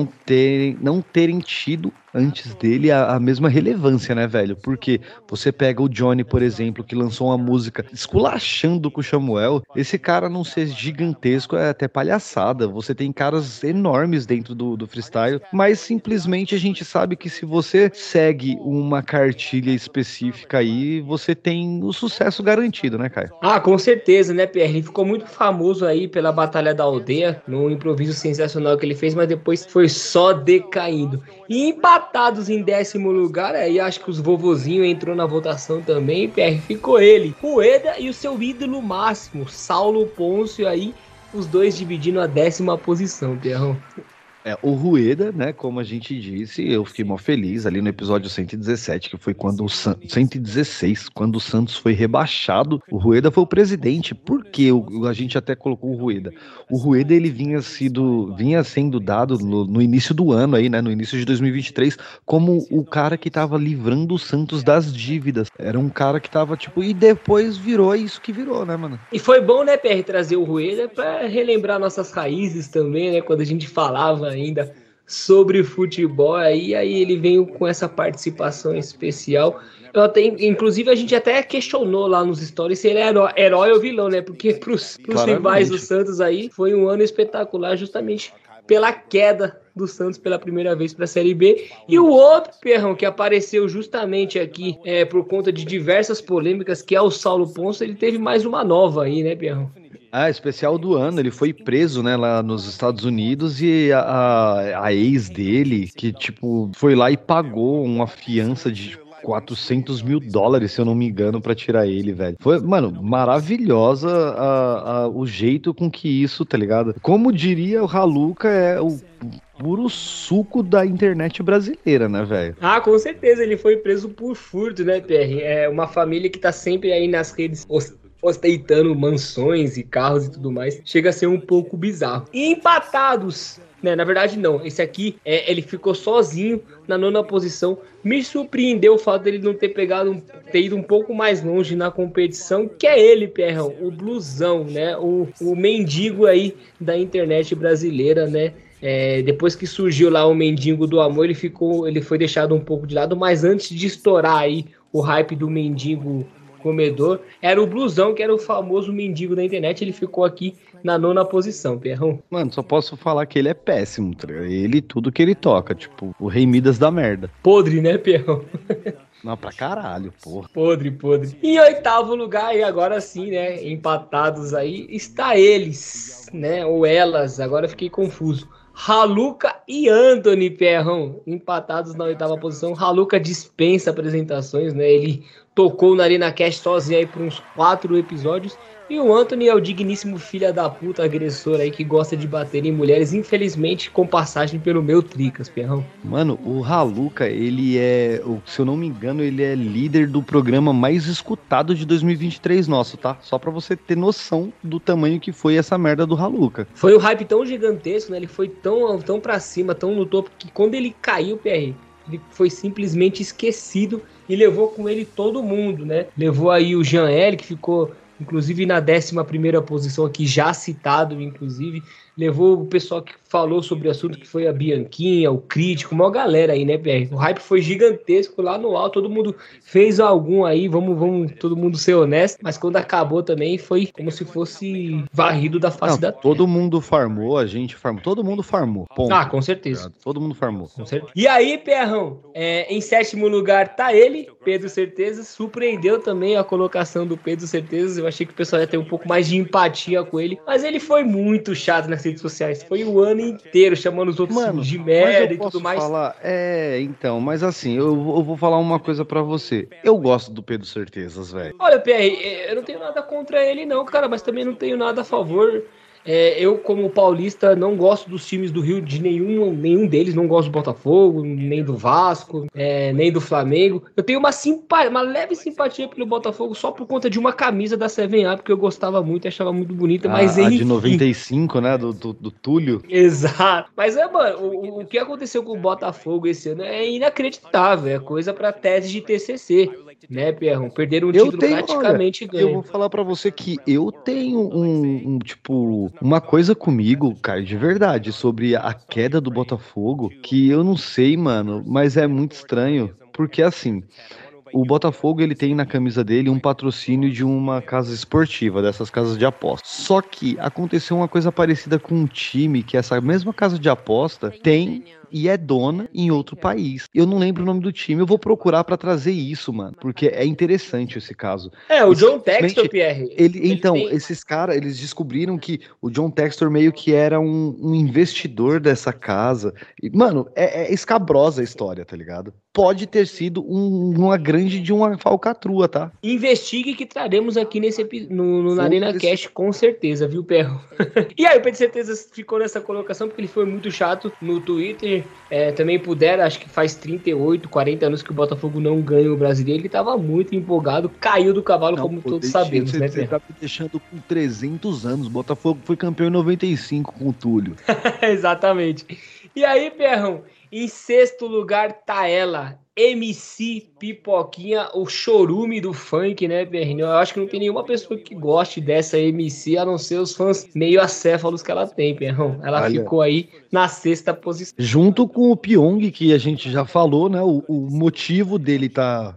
terem tido antes dele a mesma relevância, né, velho? Porque você pega o Johnny, por exemplo, que lançou uma música esculachando com o Samuel. Esse cara não ser gigantesco é até palhaçada. Você tem caras enormes dentro do freestyle, mas simplesmente a gente sabe que se você segue uma cartilha específica aí, você tem o sucesso garantido, né, Caio? Ah, com certeza, né, Pierre? Ele ficou muito famoso aí pela Batalha da Aldeia, no improviso sensacional que ele fez, mas depois foi só decaindo. E empatados em décimo lugar, aí acho que os vovozinhos entrou na votação também, Pierre, ficou ele, Rueda e o seu ídolo máximo, Saulo Pôncio aí, os dois dividindo a 10ª posição, Pierrão. O Rueda, né, como a gente disse, eu fiquei mó feliz ali no episódio 117, que foi quando 116, quando o Santos foi rebaixado, o Rueda foi o presidente. Por que a gente até colocou o Rueda? O Rueda, ele vinha sendo dado no início do ano aí, né, no início de 2023, como o cara que tava livrando o Santos das dívidas. Era um cara que tava, tipo, e depois virou isso que virou, né, mano? E foi bom, né, PR, trazer o Rueda pra relembrar nossas raízes também, né, quando a gente falava ainda sobre futebol, aí ele veio com essa participação especial. Inclusive, a gente até questionou lá nos stories se ele era herói ou vilão, né? Porque pros rivais do Santos aí, foi um ano espetacular justamente pela queda do Santos pela primeira vez para a Série B. E o outro, Perrão, que apareceu justamente aqui por conta de diversas polêmicas, que é o Saulo Pôncio, ele teve mais uma nova aí, né, Perrão? Especial do ano, ele foi preso, né, lá nos Estados Unidos, e a ex dele, que, tipo, foi lá e pagou uma fiança de $400 mil, se eu não me engano, pra tirar ele, velho. Foi, mano, maravilhosa o jeito com que isso, tá ligado? Como diria o Raluca, é o puro suco da internet brasileira, né, velho? Ah, com certeza, ele foi preso por furto, né, Pierre? É uma família que tá sempre aí nas redes ostentando mansões e carros e tudo mais. Chega a ser um pouco bizarro. E empatados, né? Na verdade, não. Esse aqui, ele ficou sozinho na 9ª posição. Me surpreendeu o fato dele não ter pegado, ter ido um pouco mais longe na competição, que é ele, Pierrão, o blusão, né? O mendigo aí da internet brasileira, né? Depois que surgiu lá o mendigo do amor, ele foi deixado um pouco de lado, mas antes de estourar aí o hype do mendigo comedor, era o blusão, que era o famoso mendigo da internet. Ele ficou aqui na 9ª posição, Perrão. Mano, só posso falar que ele é péssimo, ele, tudo que ele toca, tipo, o Rei Midas da merda. Podre, né, Perrão? Não, pra caralho, porra. Podre, podre. Em 8º lugar, e agora sim, né, empatados aí, está eles, né, ou elas, agora fiquei confuso. Haluca e Anthony, Perrão, empatados na 8ª posição. Haluca dispensa apresentações, né? Ele tocou na Naarena Cast sozinho aí por uns 4 episódios. E o Anthony é o digníssimo filho da puta agressor aí que gosta de bater em mulheres, infelizmente com passagem pelo meu Tricas, Perrão. Mano, o Haluca, ele é, se eu não me engano, ele é líder do programa mais escutado de 2023 nosso, tá? Só pra você ter noção do tamanho que foi essa merda do Haluca. Foi um hype tão gigantesco, né? Ele foi tão pra cima, tão no topo, que quando ele caiu, PR, ele foi simplesmente esquecido e levou com ele todo mundo, né? Levou aí o Jean L, que ficou inclusive na 11ª posição aqui, já citado, inclusive. Levou o pessoal que falou sobre o assunto, que foi a Bianquinha, o Crítico, uma galera aí, né, PR? O hype foi gigantesco lá no alto, todo mundo fez algum aí, vamos todo mundo ser honesto, mas quando acabou também foi como se fosse varrido da face da terra. Todo mundo farmou, a gente farmou, todo mundo farmou, ponto. Ah, com certeza. Todo mundo farmou. Com certeza. E aí, Perrão, em 7º lugar tá ele, Pedro Certeza. Surpreendeu também a colocação do Pedro Certeza, eu achei que o pessoal ia ter um pouco mais de empatia com ele, mas ele foi muito chato nessa redes sociais, foi o ano inteiro chamando os outros, mano, de merda e tudo mais. Então, mas assim, eu vou falar uma coisa pra você. Eu gosto do Pedro Certezas, velho. Olha, PR, eu não tenho nada contra ele não, cara, mas também não tenho nada a favor. Eu, como paulista, não gosto dos times do Rio, de nenhum deles. Não gosto do Botafogo, nem do Vasco, nem do Flamengo. Eu tenho uma leve simpatia pelo Botafogo só por conta de uma camisa da 7A, porque eu gostava muito e achava muito bonita. Mas a de 95, né? Do Túlio. Exato. Mas, mano, o que aconteceu com o Botafogo esse ano é inacreditável. É coisa pra tese de TCC, né, Pierrão? Perderam um título praticamente ganho. Eu vou falar pra você que eu tenho tipo... Uma coisa comigo, cara, de verdade, sobre a queda do Botafogo, que eu não sei, mano, mas é muito estranho, porque assim, o Botafogo, ele tem na camisa dele um patrocínio de uma casa esportiva, dessas casas de aposta. Só que aconteceu uma coisa parecida com um time que essa mesma casa de aposta tem... e é dona em outro país. Eu não lembro o nome do time, eu vou procurar pra trazer isso, mano, porque é interessante esse caso. O John Textor, Pierre. Esses caras, eles descobriram que o John Textor meio que era um investidor dessa casa. E, mano, é escabrosa a história, tá ligado? Pode ter sido uma grande de uma falcatrua, tá? Investigue, que traremos aqui no Naarena Cast, com certeza, viu, Perro? E aí, o Pedro Certeza ficou nessa colocação porque ele foi muito chato no Twitter. Também puderam, acho que faz 38, 40 anos que o Botafogo não ganha o brasileiro. Ele tava muito empolgado, caiu do cavalo, como todos sabemos, né? Você tá me deixando com 300 anos. O Botafogo foi campeão em 95 com o Túlio. Exatamente. E aí, Perrão, em 6º lugar tá ela, MC Pipoquinha, o chorume do funk, né, Perrinho? Eu acho que não tem nenhuma pessoa que goste dessa MC, a não ser os fãs meio acéfalos que ela tem, Perrão. Ela ficou aí na 6ª posição. Junto com o Pyong, que a gente já falou, né, o motivo dele tá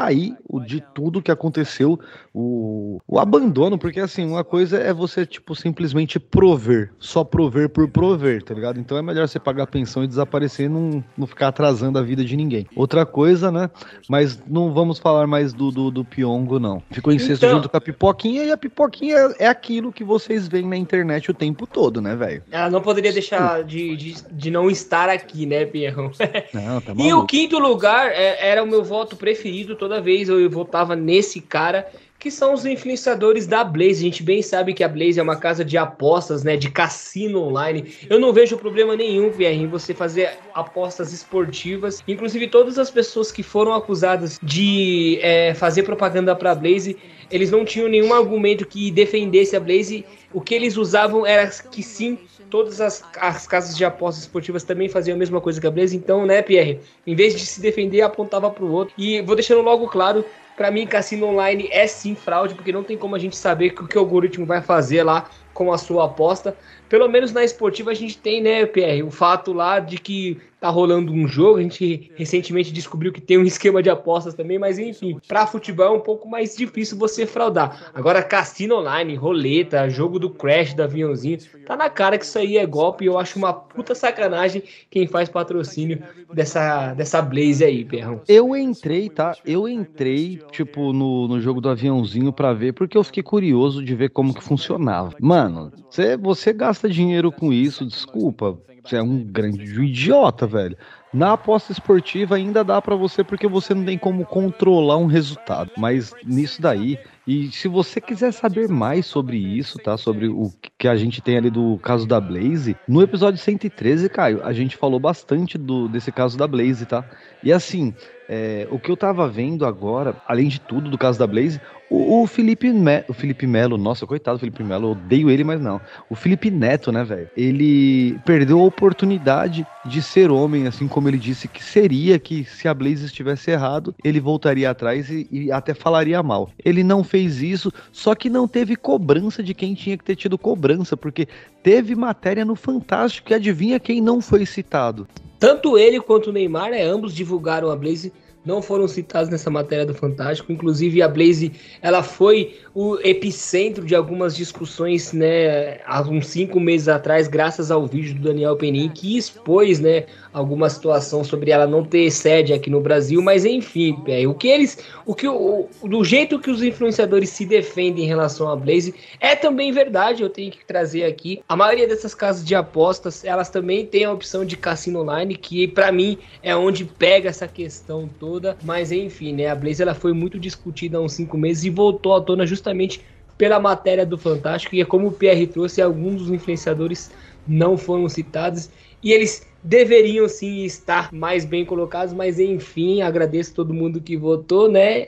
aí, de tudo que aconteceu, o abandono, porque assim, uma coisa é você, tipo, simplesmente prover, só prover por prover, tá ligado? Então é melhor você pagar a pensão e desaparecer e não ficar atrasando a vida de ninguém. Outra coisa, né? Mas não vamos falar mais do Pyong, não. Ficou em 6º junto com a Pipoquinha, e a Pipoquinha é aquilo que vocês veem na internet o tempo todo, né, velho? Ela não poderia deixar de não estar aqui, né, Pierrão? Não, tá maluco. E o 5º lugar era o meu voto preferido. Toda vez eu votava nesse cara, que são os influenciadores da Blaze. A gente bem sabe que a Blaze é uma casa de apostas, né, de cassino online. Eu não vejo problema nenhum, VR, em você fazer apostas esportivas. Inclusive, todas as pessoas que foram acusadas de fazer propaganda para a Blaze, eles não tinham nenhum argumento que defendesse a Blaze. O que eles usavam era que sim, todas as casas de apostas esportivas também faziam a mesma coisa que a Blaze. Então, né, Pierre, em vez de se defender, apontava para o outro. E vou deixando logo claro, para mim, cassino online é sim fraude, porque não tem como a gente saber o que o algoritmo vai fazer lá com a sua aposta. Pelo menos na esportiva a gente tem, né, Pierre, o fato lá de que tá rolando um jogo. A gente recentemente descobriu que tem um esquema de apostas também, mas enfim, para futebol é um pouco mais difícil você fraudar. Agora, cassino online, roleta, jogo do Crash, do aviãozinho, tá na cara que isso aí é golpe. E eu acho uma puta sacanagem quem faz patrocínio dessa Blaze aí, Pierrão. Eu entrei, tá? Eu entrei, tipo, no jogo do aviãozinho pra ver, porque eu fiquei curioso de ver como que funcionava. Mano, você gasta dinheiro com isso, desculpa, você é um grande idiota, velho. Na aposta esportiva ainda dá pra você, porque você não tem como controlar um resultado, mas nisso daí. E se você quiser saber mais sobre isso, tá, sobre o que a gente tem ali do caso da Blaze, no episódio 113, Caio, a gente falou bastante desse caso da Blaze, tá? E assim, o que eu tava vendo agora, além de tudo do caso da Blaze, o Felipe Melo, nossa, coitado do Felipe Melo, eu odeio ele, mas não. O Felipe Neto, né, velho, ele perdeu a oportunidade de ser homem, assim como ele disse que seria, que se a Blaze estivesse errado, ele voltaria atrás e até falaria mal. Ele não fez isso, só que não teve cobrança de quem tinha que ter tido cobrança, porque teve matéria no Fantástico, e adivinha quem não foi citado? Tanto ele quanto o Neymar, né, ambos divulgaram a Blaze, não foram citados nessa matéria do Fantástico. Inclusive, a Blaze, ela foi o epicentro de algumas discussões, né, há uns 5 meses atrás, graças ao vídeo do Daniel Penin, que expôs, né, alguma situação sobre ela não ter sede aqui no Brasil. Mas enfim, do jeito que os influenciadores se defendem em relação à Blaze é também verdade. Eu tenho que trazer aqui, a maioria dessas casas de apostas, elas também têm a opção de cassino online, que pra mim é onde pega essa questão toda. Mas enfim, né, a Blaze, ela foi muito discutida há uns 5 meses e voltou à tona justamente pela matéria do Fantástico. E é como o PR trouxe, alguns dos influenciadores não foram citados e eles deveriam sim estar mais bem colocados. Mas enfim, agradeço todo mundo que votou, né,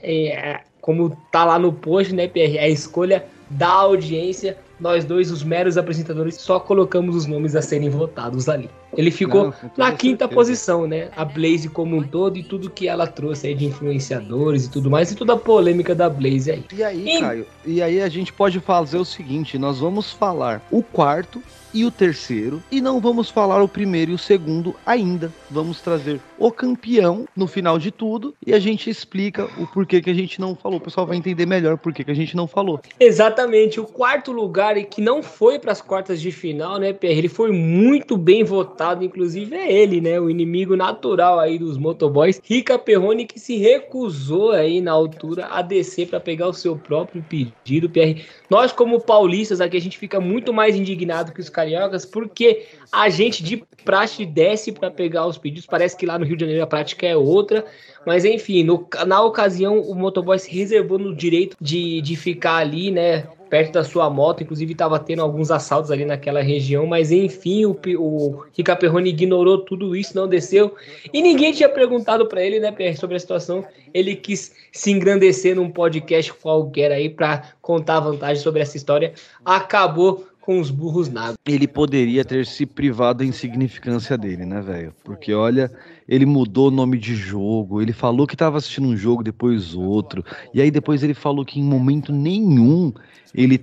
como tá lá no post, né, PR, a escolha da audiência. Nós dois, os meros apresentadores, só colocamos os nomes a serem votados ali. Ele ficou na 5ª posição, né? A Blaze como um todo e tudo que ela trouxe aí de influenciadores e tudo mais, e toda a polêmica da Blaze aí. E aí, Caio, e aí a gente pode fazer o seguinte, nós vamos falar o 4º e o 3º, e não vamos falar o 1º e o 2º ainda. Vamos trazer o campeão no final de tudo, e a gente explica o porquê que a gente não falou. O pessoal vai entender melhor o porquê que a gente não falou. Exatamente, o 4º lugar, que não foi para as quartas de final, né, PR? Ele foi muito bem votado, inclusive é ele, né, o inimigo natural aí dos motoboys, Rica Perrone, que se recusou aí na altura a descer para pegar o seu próprio pedido, PR. Nós, como paulistas aqui, a gente fica muito mais indignado que os cariocas, porque a gente de praxe desce para pegar os pedidos. Parece que lá no Rio de Janeiro a prática é outra, mas enfim, na ocasião o motoboy se reservou no direito de ficar ali, né, perto da sua moto. Inclusive estava tendo alguns assaltos ali naquela região, mas enfim, o Rica Perrone ignorou tudo isso, não desceu, e ninguém tinha perguntado para ele, né, sobre a situação. Ele quis se engrandecer num podcast qualquer aí para contar vantagem sobre essa história, acabou com os burros na água. Ele poderia ter se privado da insignificância dele, né, velho? Porque, olha, ele mudou o nome de jogo, ele falou que tava assistindo um jogo, depois outro, e aí depois ele falou que em momento nenhum ele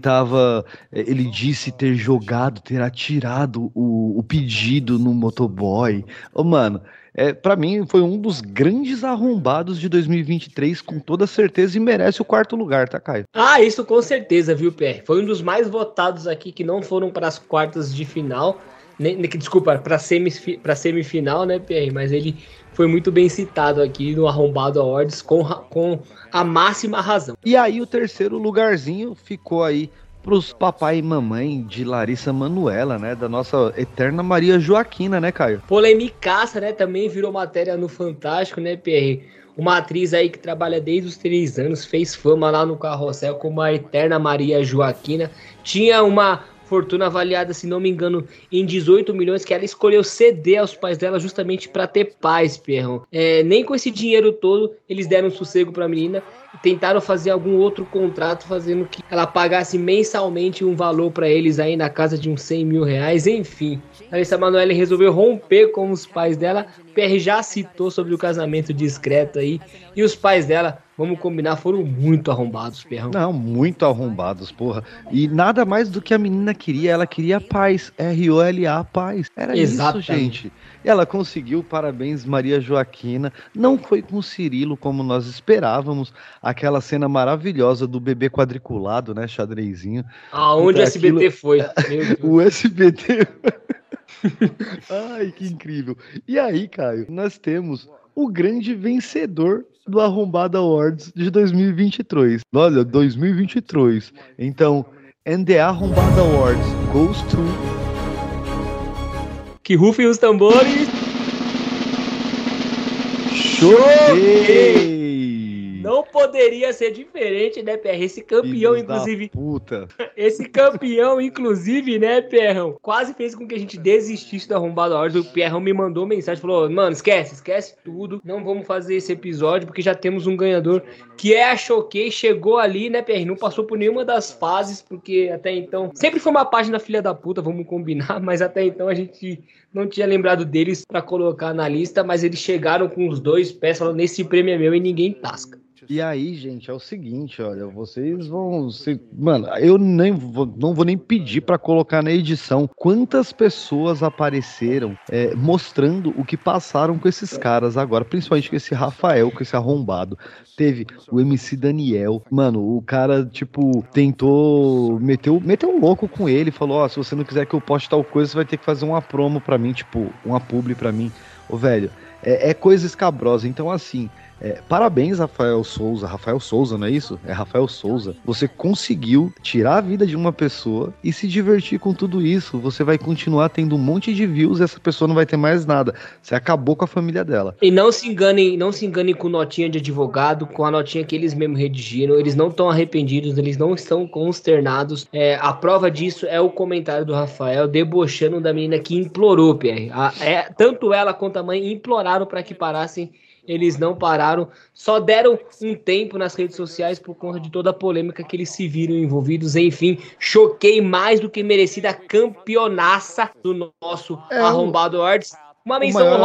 disse ter jogado, ter atirado o pedido no motoboy. Ô, mano, pra mim foi um dos grandes arrombados de 2023, com toda certeza, e merece o 4º lugar, tá, Caio? Ah, isso com certeza, viu, PR? Foi um dos mais votados aqui, que não foram para as quartas de final, desculpa, para semifinal, né, PR? Mas ele foi muito bem citado aqui no Arrombado Awards com a máxima razão. E aí o 3º lugarzinho ficou aí pros papai e mamãe de Larissa Manoela, né, da nossa eterna Maria Joaquina, né, Caio? Polemicaça, né, também virou matéria no Fantástico, né, PR? Uma atriz aí que trabalha desde os 3 anos, fez fama lá no Carrossel como a eterna Maria Joaquina. Tinha uma fortuna avaliada, se não me engano, em 18 milhões, que ela escolheu ceder aos pais dela justamente para ter paz, Perrão. Nem com esse dinheiro todo eles deram sossego para a menina e tentaram fazer algum outro contrato, fazendo que ela pagasse mensalmente um valor para eles aí na casa de uns 100 mil reais, enfim. Larissa Manoela resolveu romper com os pais dela. O PR já citou sobre o casamento discreto aí. E os pais dela, vamos combinar, foram muito arrombados, Perrão. Não, muito arrombados, porra. E nada mais do que a menina queria. Ela queria paz. R-O-L-A, paz. Era exatamente isso, gente. Ela conseguiu, parabéns, Maria Joaquina. Não foi com Cirilo como nós esperávamos. Aquela cena maravilhosa do bebê quadriculado, né, xadrezinho. Aonde o SBT foi. O SBT... Ai, que incrível. E aí, Caio, nós temos o grande vencedor do Arrombada Awards de 2023. Olha, 2023. Então, and the Arrombada Awards goes through. Que rufem os tambores. Choquei! Não poderia ser diferente, né, Perrão? Esse campeão, filho, inclusive... Puta. Esse campeão, inclusive, né, Perrão? Quase fez com que a gente desistisse do Arrombado Awards. O Perrão me mandou mensagem, falou, mano, esquece tudo. Não vamos fazer esse episódio, porque já temos um ganhador, que é a Choquei. Chegou ali, né, Perrão? Não passou por nenhuma das fases, porque até então... Sempre foi uma página filha da puta, vamos combinar, mas até então a gente não tinha lembrado deles pra colocar na lista, mas eles chegaram com os 2 pés, falando, nesse prêmio é meu e ninguém tasca. E aí, gente, é o seguinte, olha, vocês vão... Mano, eu não vou nem pedir pra colocar na edição quantas pessoas apareceram mostrando o que passaram com esses caras agora, principalmente com esse Rafael, com esse arrombado. Teve o MC Daniel, mano, o cara, tipo, tentou... Meteu um louco com ele, falou, ó, se você não quiser que eu poste tal coisa, você vai ter que fazer uma promo pra mim, tipo, uma publi pra mim. Ô, velho, é coisa escabrosa, então assim... parabéns, Rafael Souza, não é isso? É Rafael Souza. Você conseguiu tirar a vida de uma pessoa e se divertir com tudo isso. Você vai continuar tendo um monte de views e essa pessoa não vai ter mais nada. Você acabou com a família dela. E não se enganem com notinha de advogado, com a notinha que eles mesmos redigiram. Eles não estão arrependidos, eles não estão consternados. A prova disso é o comentário do Rafael debochando da menina que implorou, Pierre. Tanto ela quanto a mãe imploraram para que parassem. Eles não pararam, só deram um tempo nas redes sociais por conta de toda a polêmica que eles se viram envolvidos. Enfim, Choquei mais do que merecida, campeonaça do nosso Arrombado Awards. Uma menção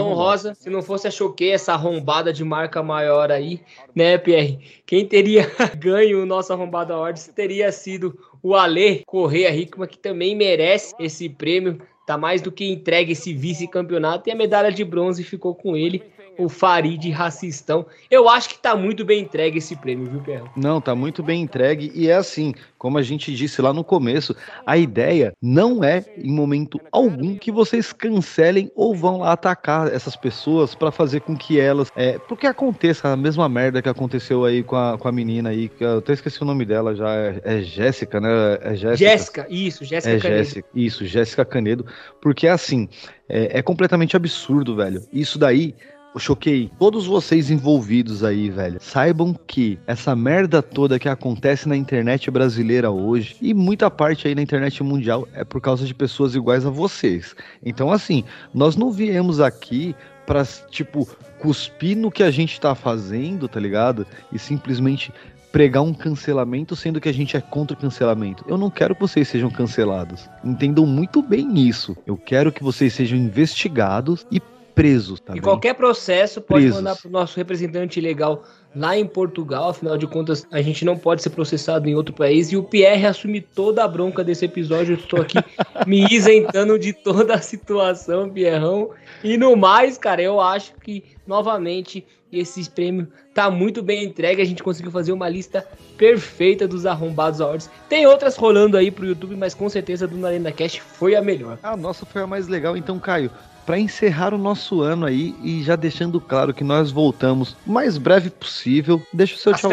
honrosa, se não fosse a Choquei, essa arrombada de marca maior aí, né, Pierre? Quem teria ganho o nosso Arrombado Awards teria sido o Alê Correia Hickman, que também merece esse prêmio. Tá mais do que entregue esse vice-campeonato. E a medalha de bronze ficou com ele, o Farid Racistão. Eu acho que tá muito bem entregue esse prêmio, viu, Perrão? Não, tá muito bem entregue. E é assim, como a gente disse lá no começo, a ideia não é, em momento algum, que vocês cancelem ou vão lá atacar essas pessoas pra fazer com que elas... porque aconteça a mesma merda que aconteceu aí com a menina aí, que eu até esqueci o nome dela já, é Jéssica, né? É Jéssica. Isso, Jéssica Canedo. Isso, Jéssica Canedo. Porque assim, é completamente absurdo, velho. Isso daí... Choquei. Todos vocês envolvidos aí, velho, saibam que essa merda toda que acontece na internet brasileira hoje, e muita parte aí na internet mundial, é por causa de pessoas iguais a vocês. Então, assim, nós não viemos aqui pra, tipo, cuspir no que a gente tá fazendo, tá ligado? E simplesmente pregar um cancelamento, sendo que a gente é contra o cancelamento. Eu não quero que vocês sejam cancelados. Entendam muito bem isso. Eu quero que vocês sejam investigados e presos, tá? E qualquer processo pode mandar pro nosso representante legal lá em Portugal, afinal de contas a gente não pode ser processado em outro país, e o Pierre assume toda a bronca desse episódio. Eu estou aqui me isentando de toda a situação, Pierrão. E no mais, cara, eu acho que novamente esse prêmio tá muito bem entregue. A gente conseguiu fazer uma lista perfeita dos Arrombados Awards. Tem outras rolando aí pro YouTube, mas com certeza a do Naarena Cast foi a melhor. A nossa foi a mais legal. Então, Caio, para encerrar o nosso ano aí e já deixando claro que nós voltamos o mais breve possível, deixa o seu tchauzinho.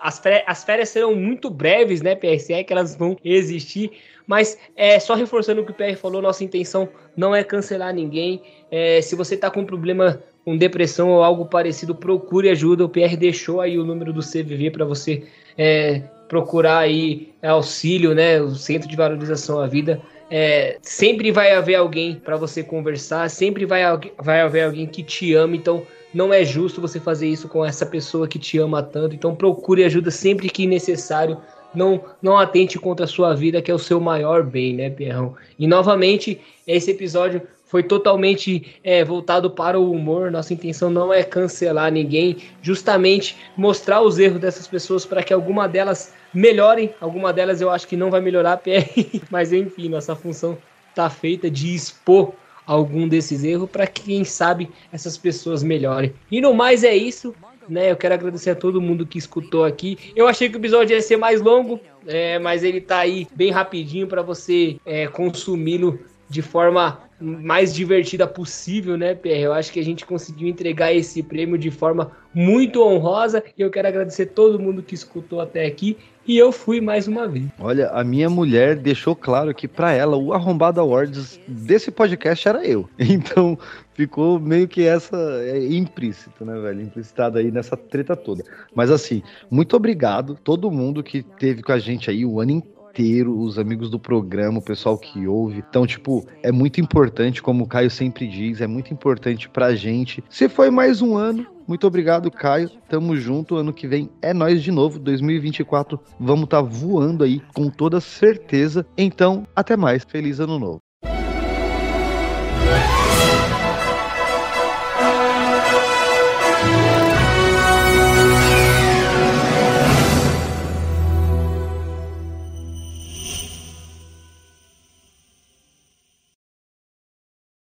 As férias serão muito breves, né, PR? Se é que elas vão existir, mas só reforçando o que o PR falou, nossa intenção não é cancelar ninguém. Se você tá com problema com depressão ou algo parecido, procure ajuda. O PR deixou aí o número do CVV para você procurar aí auxílio, né? O Centro de Valorização à Vida. Sempre vai haver alguém para você conversar, sempre vai haver alguém que te ama, então não é justo você fazer isso com essa pessoa que te ama tanto. Então procure ajuda sempre que necessário, não atente contra a sua vida, que é o seu maior bem, né, Pierrão? E novamente, esse episódio foi totalmente voltado para o humor. Nossa intenção não é cancelar ninguém, justamente mostrar os erros dessas pessoas para que alguma delas melhorem. Alguma delas eu acho que não vai melhorar, PR, mas enfim, nossa função está feita de expor algum desses erros para que, quem sabe, essas pessoas melhorem. E no mais é isso, né? Eu quero agradecer a todo mundo que escutou aqui. Eu achei que o episódio ia ser mais longo, mas ele tá aí bem rapidinho para você consumi-lo de forma mais divertida possível, né, PR? Eu acho que a gente conseguiu entregar esse prêmio de forma muito honrosa, e eu quero agradecer todo mundo que escutou até aqui, e eu fui mais uma vez. Olha, a minha mulher deixou claro que pra ela o Arrombado Awards desse podcast era eu, então ficou meio que essa implícito, né, velho, implicitado aí nessa treta toda. Mas assim, muito obrigado todo mundo que teve com a gente aí o ano inteiro, os amigos do programa, o pessoal que ouve. Então, tipo, é muito importante, como o Caio sempre diz, é muito importante pra gente. Se foi mais um ano, muito obrigado, Caio. Tamo junto. Ano que vem é nós de novo. 2024, vamos tá voando aí, com toda certeza. Então, até mais. Feliz ano novo.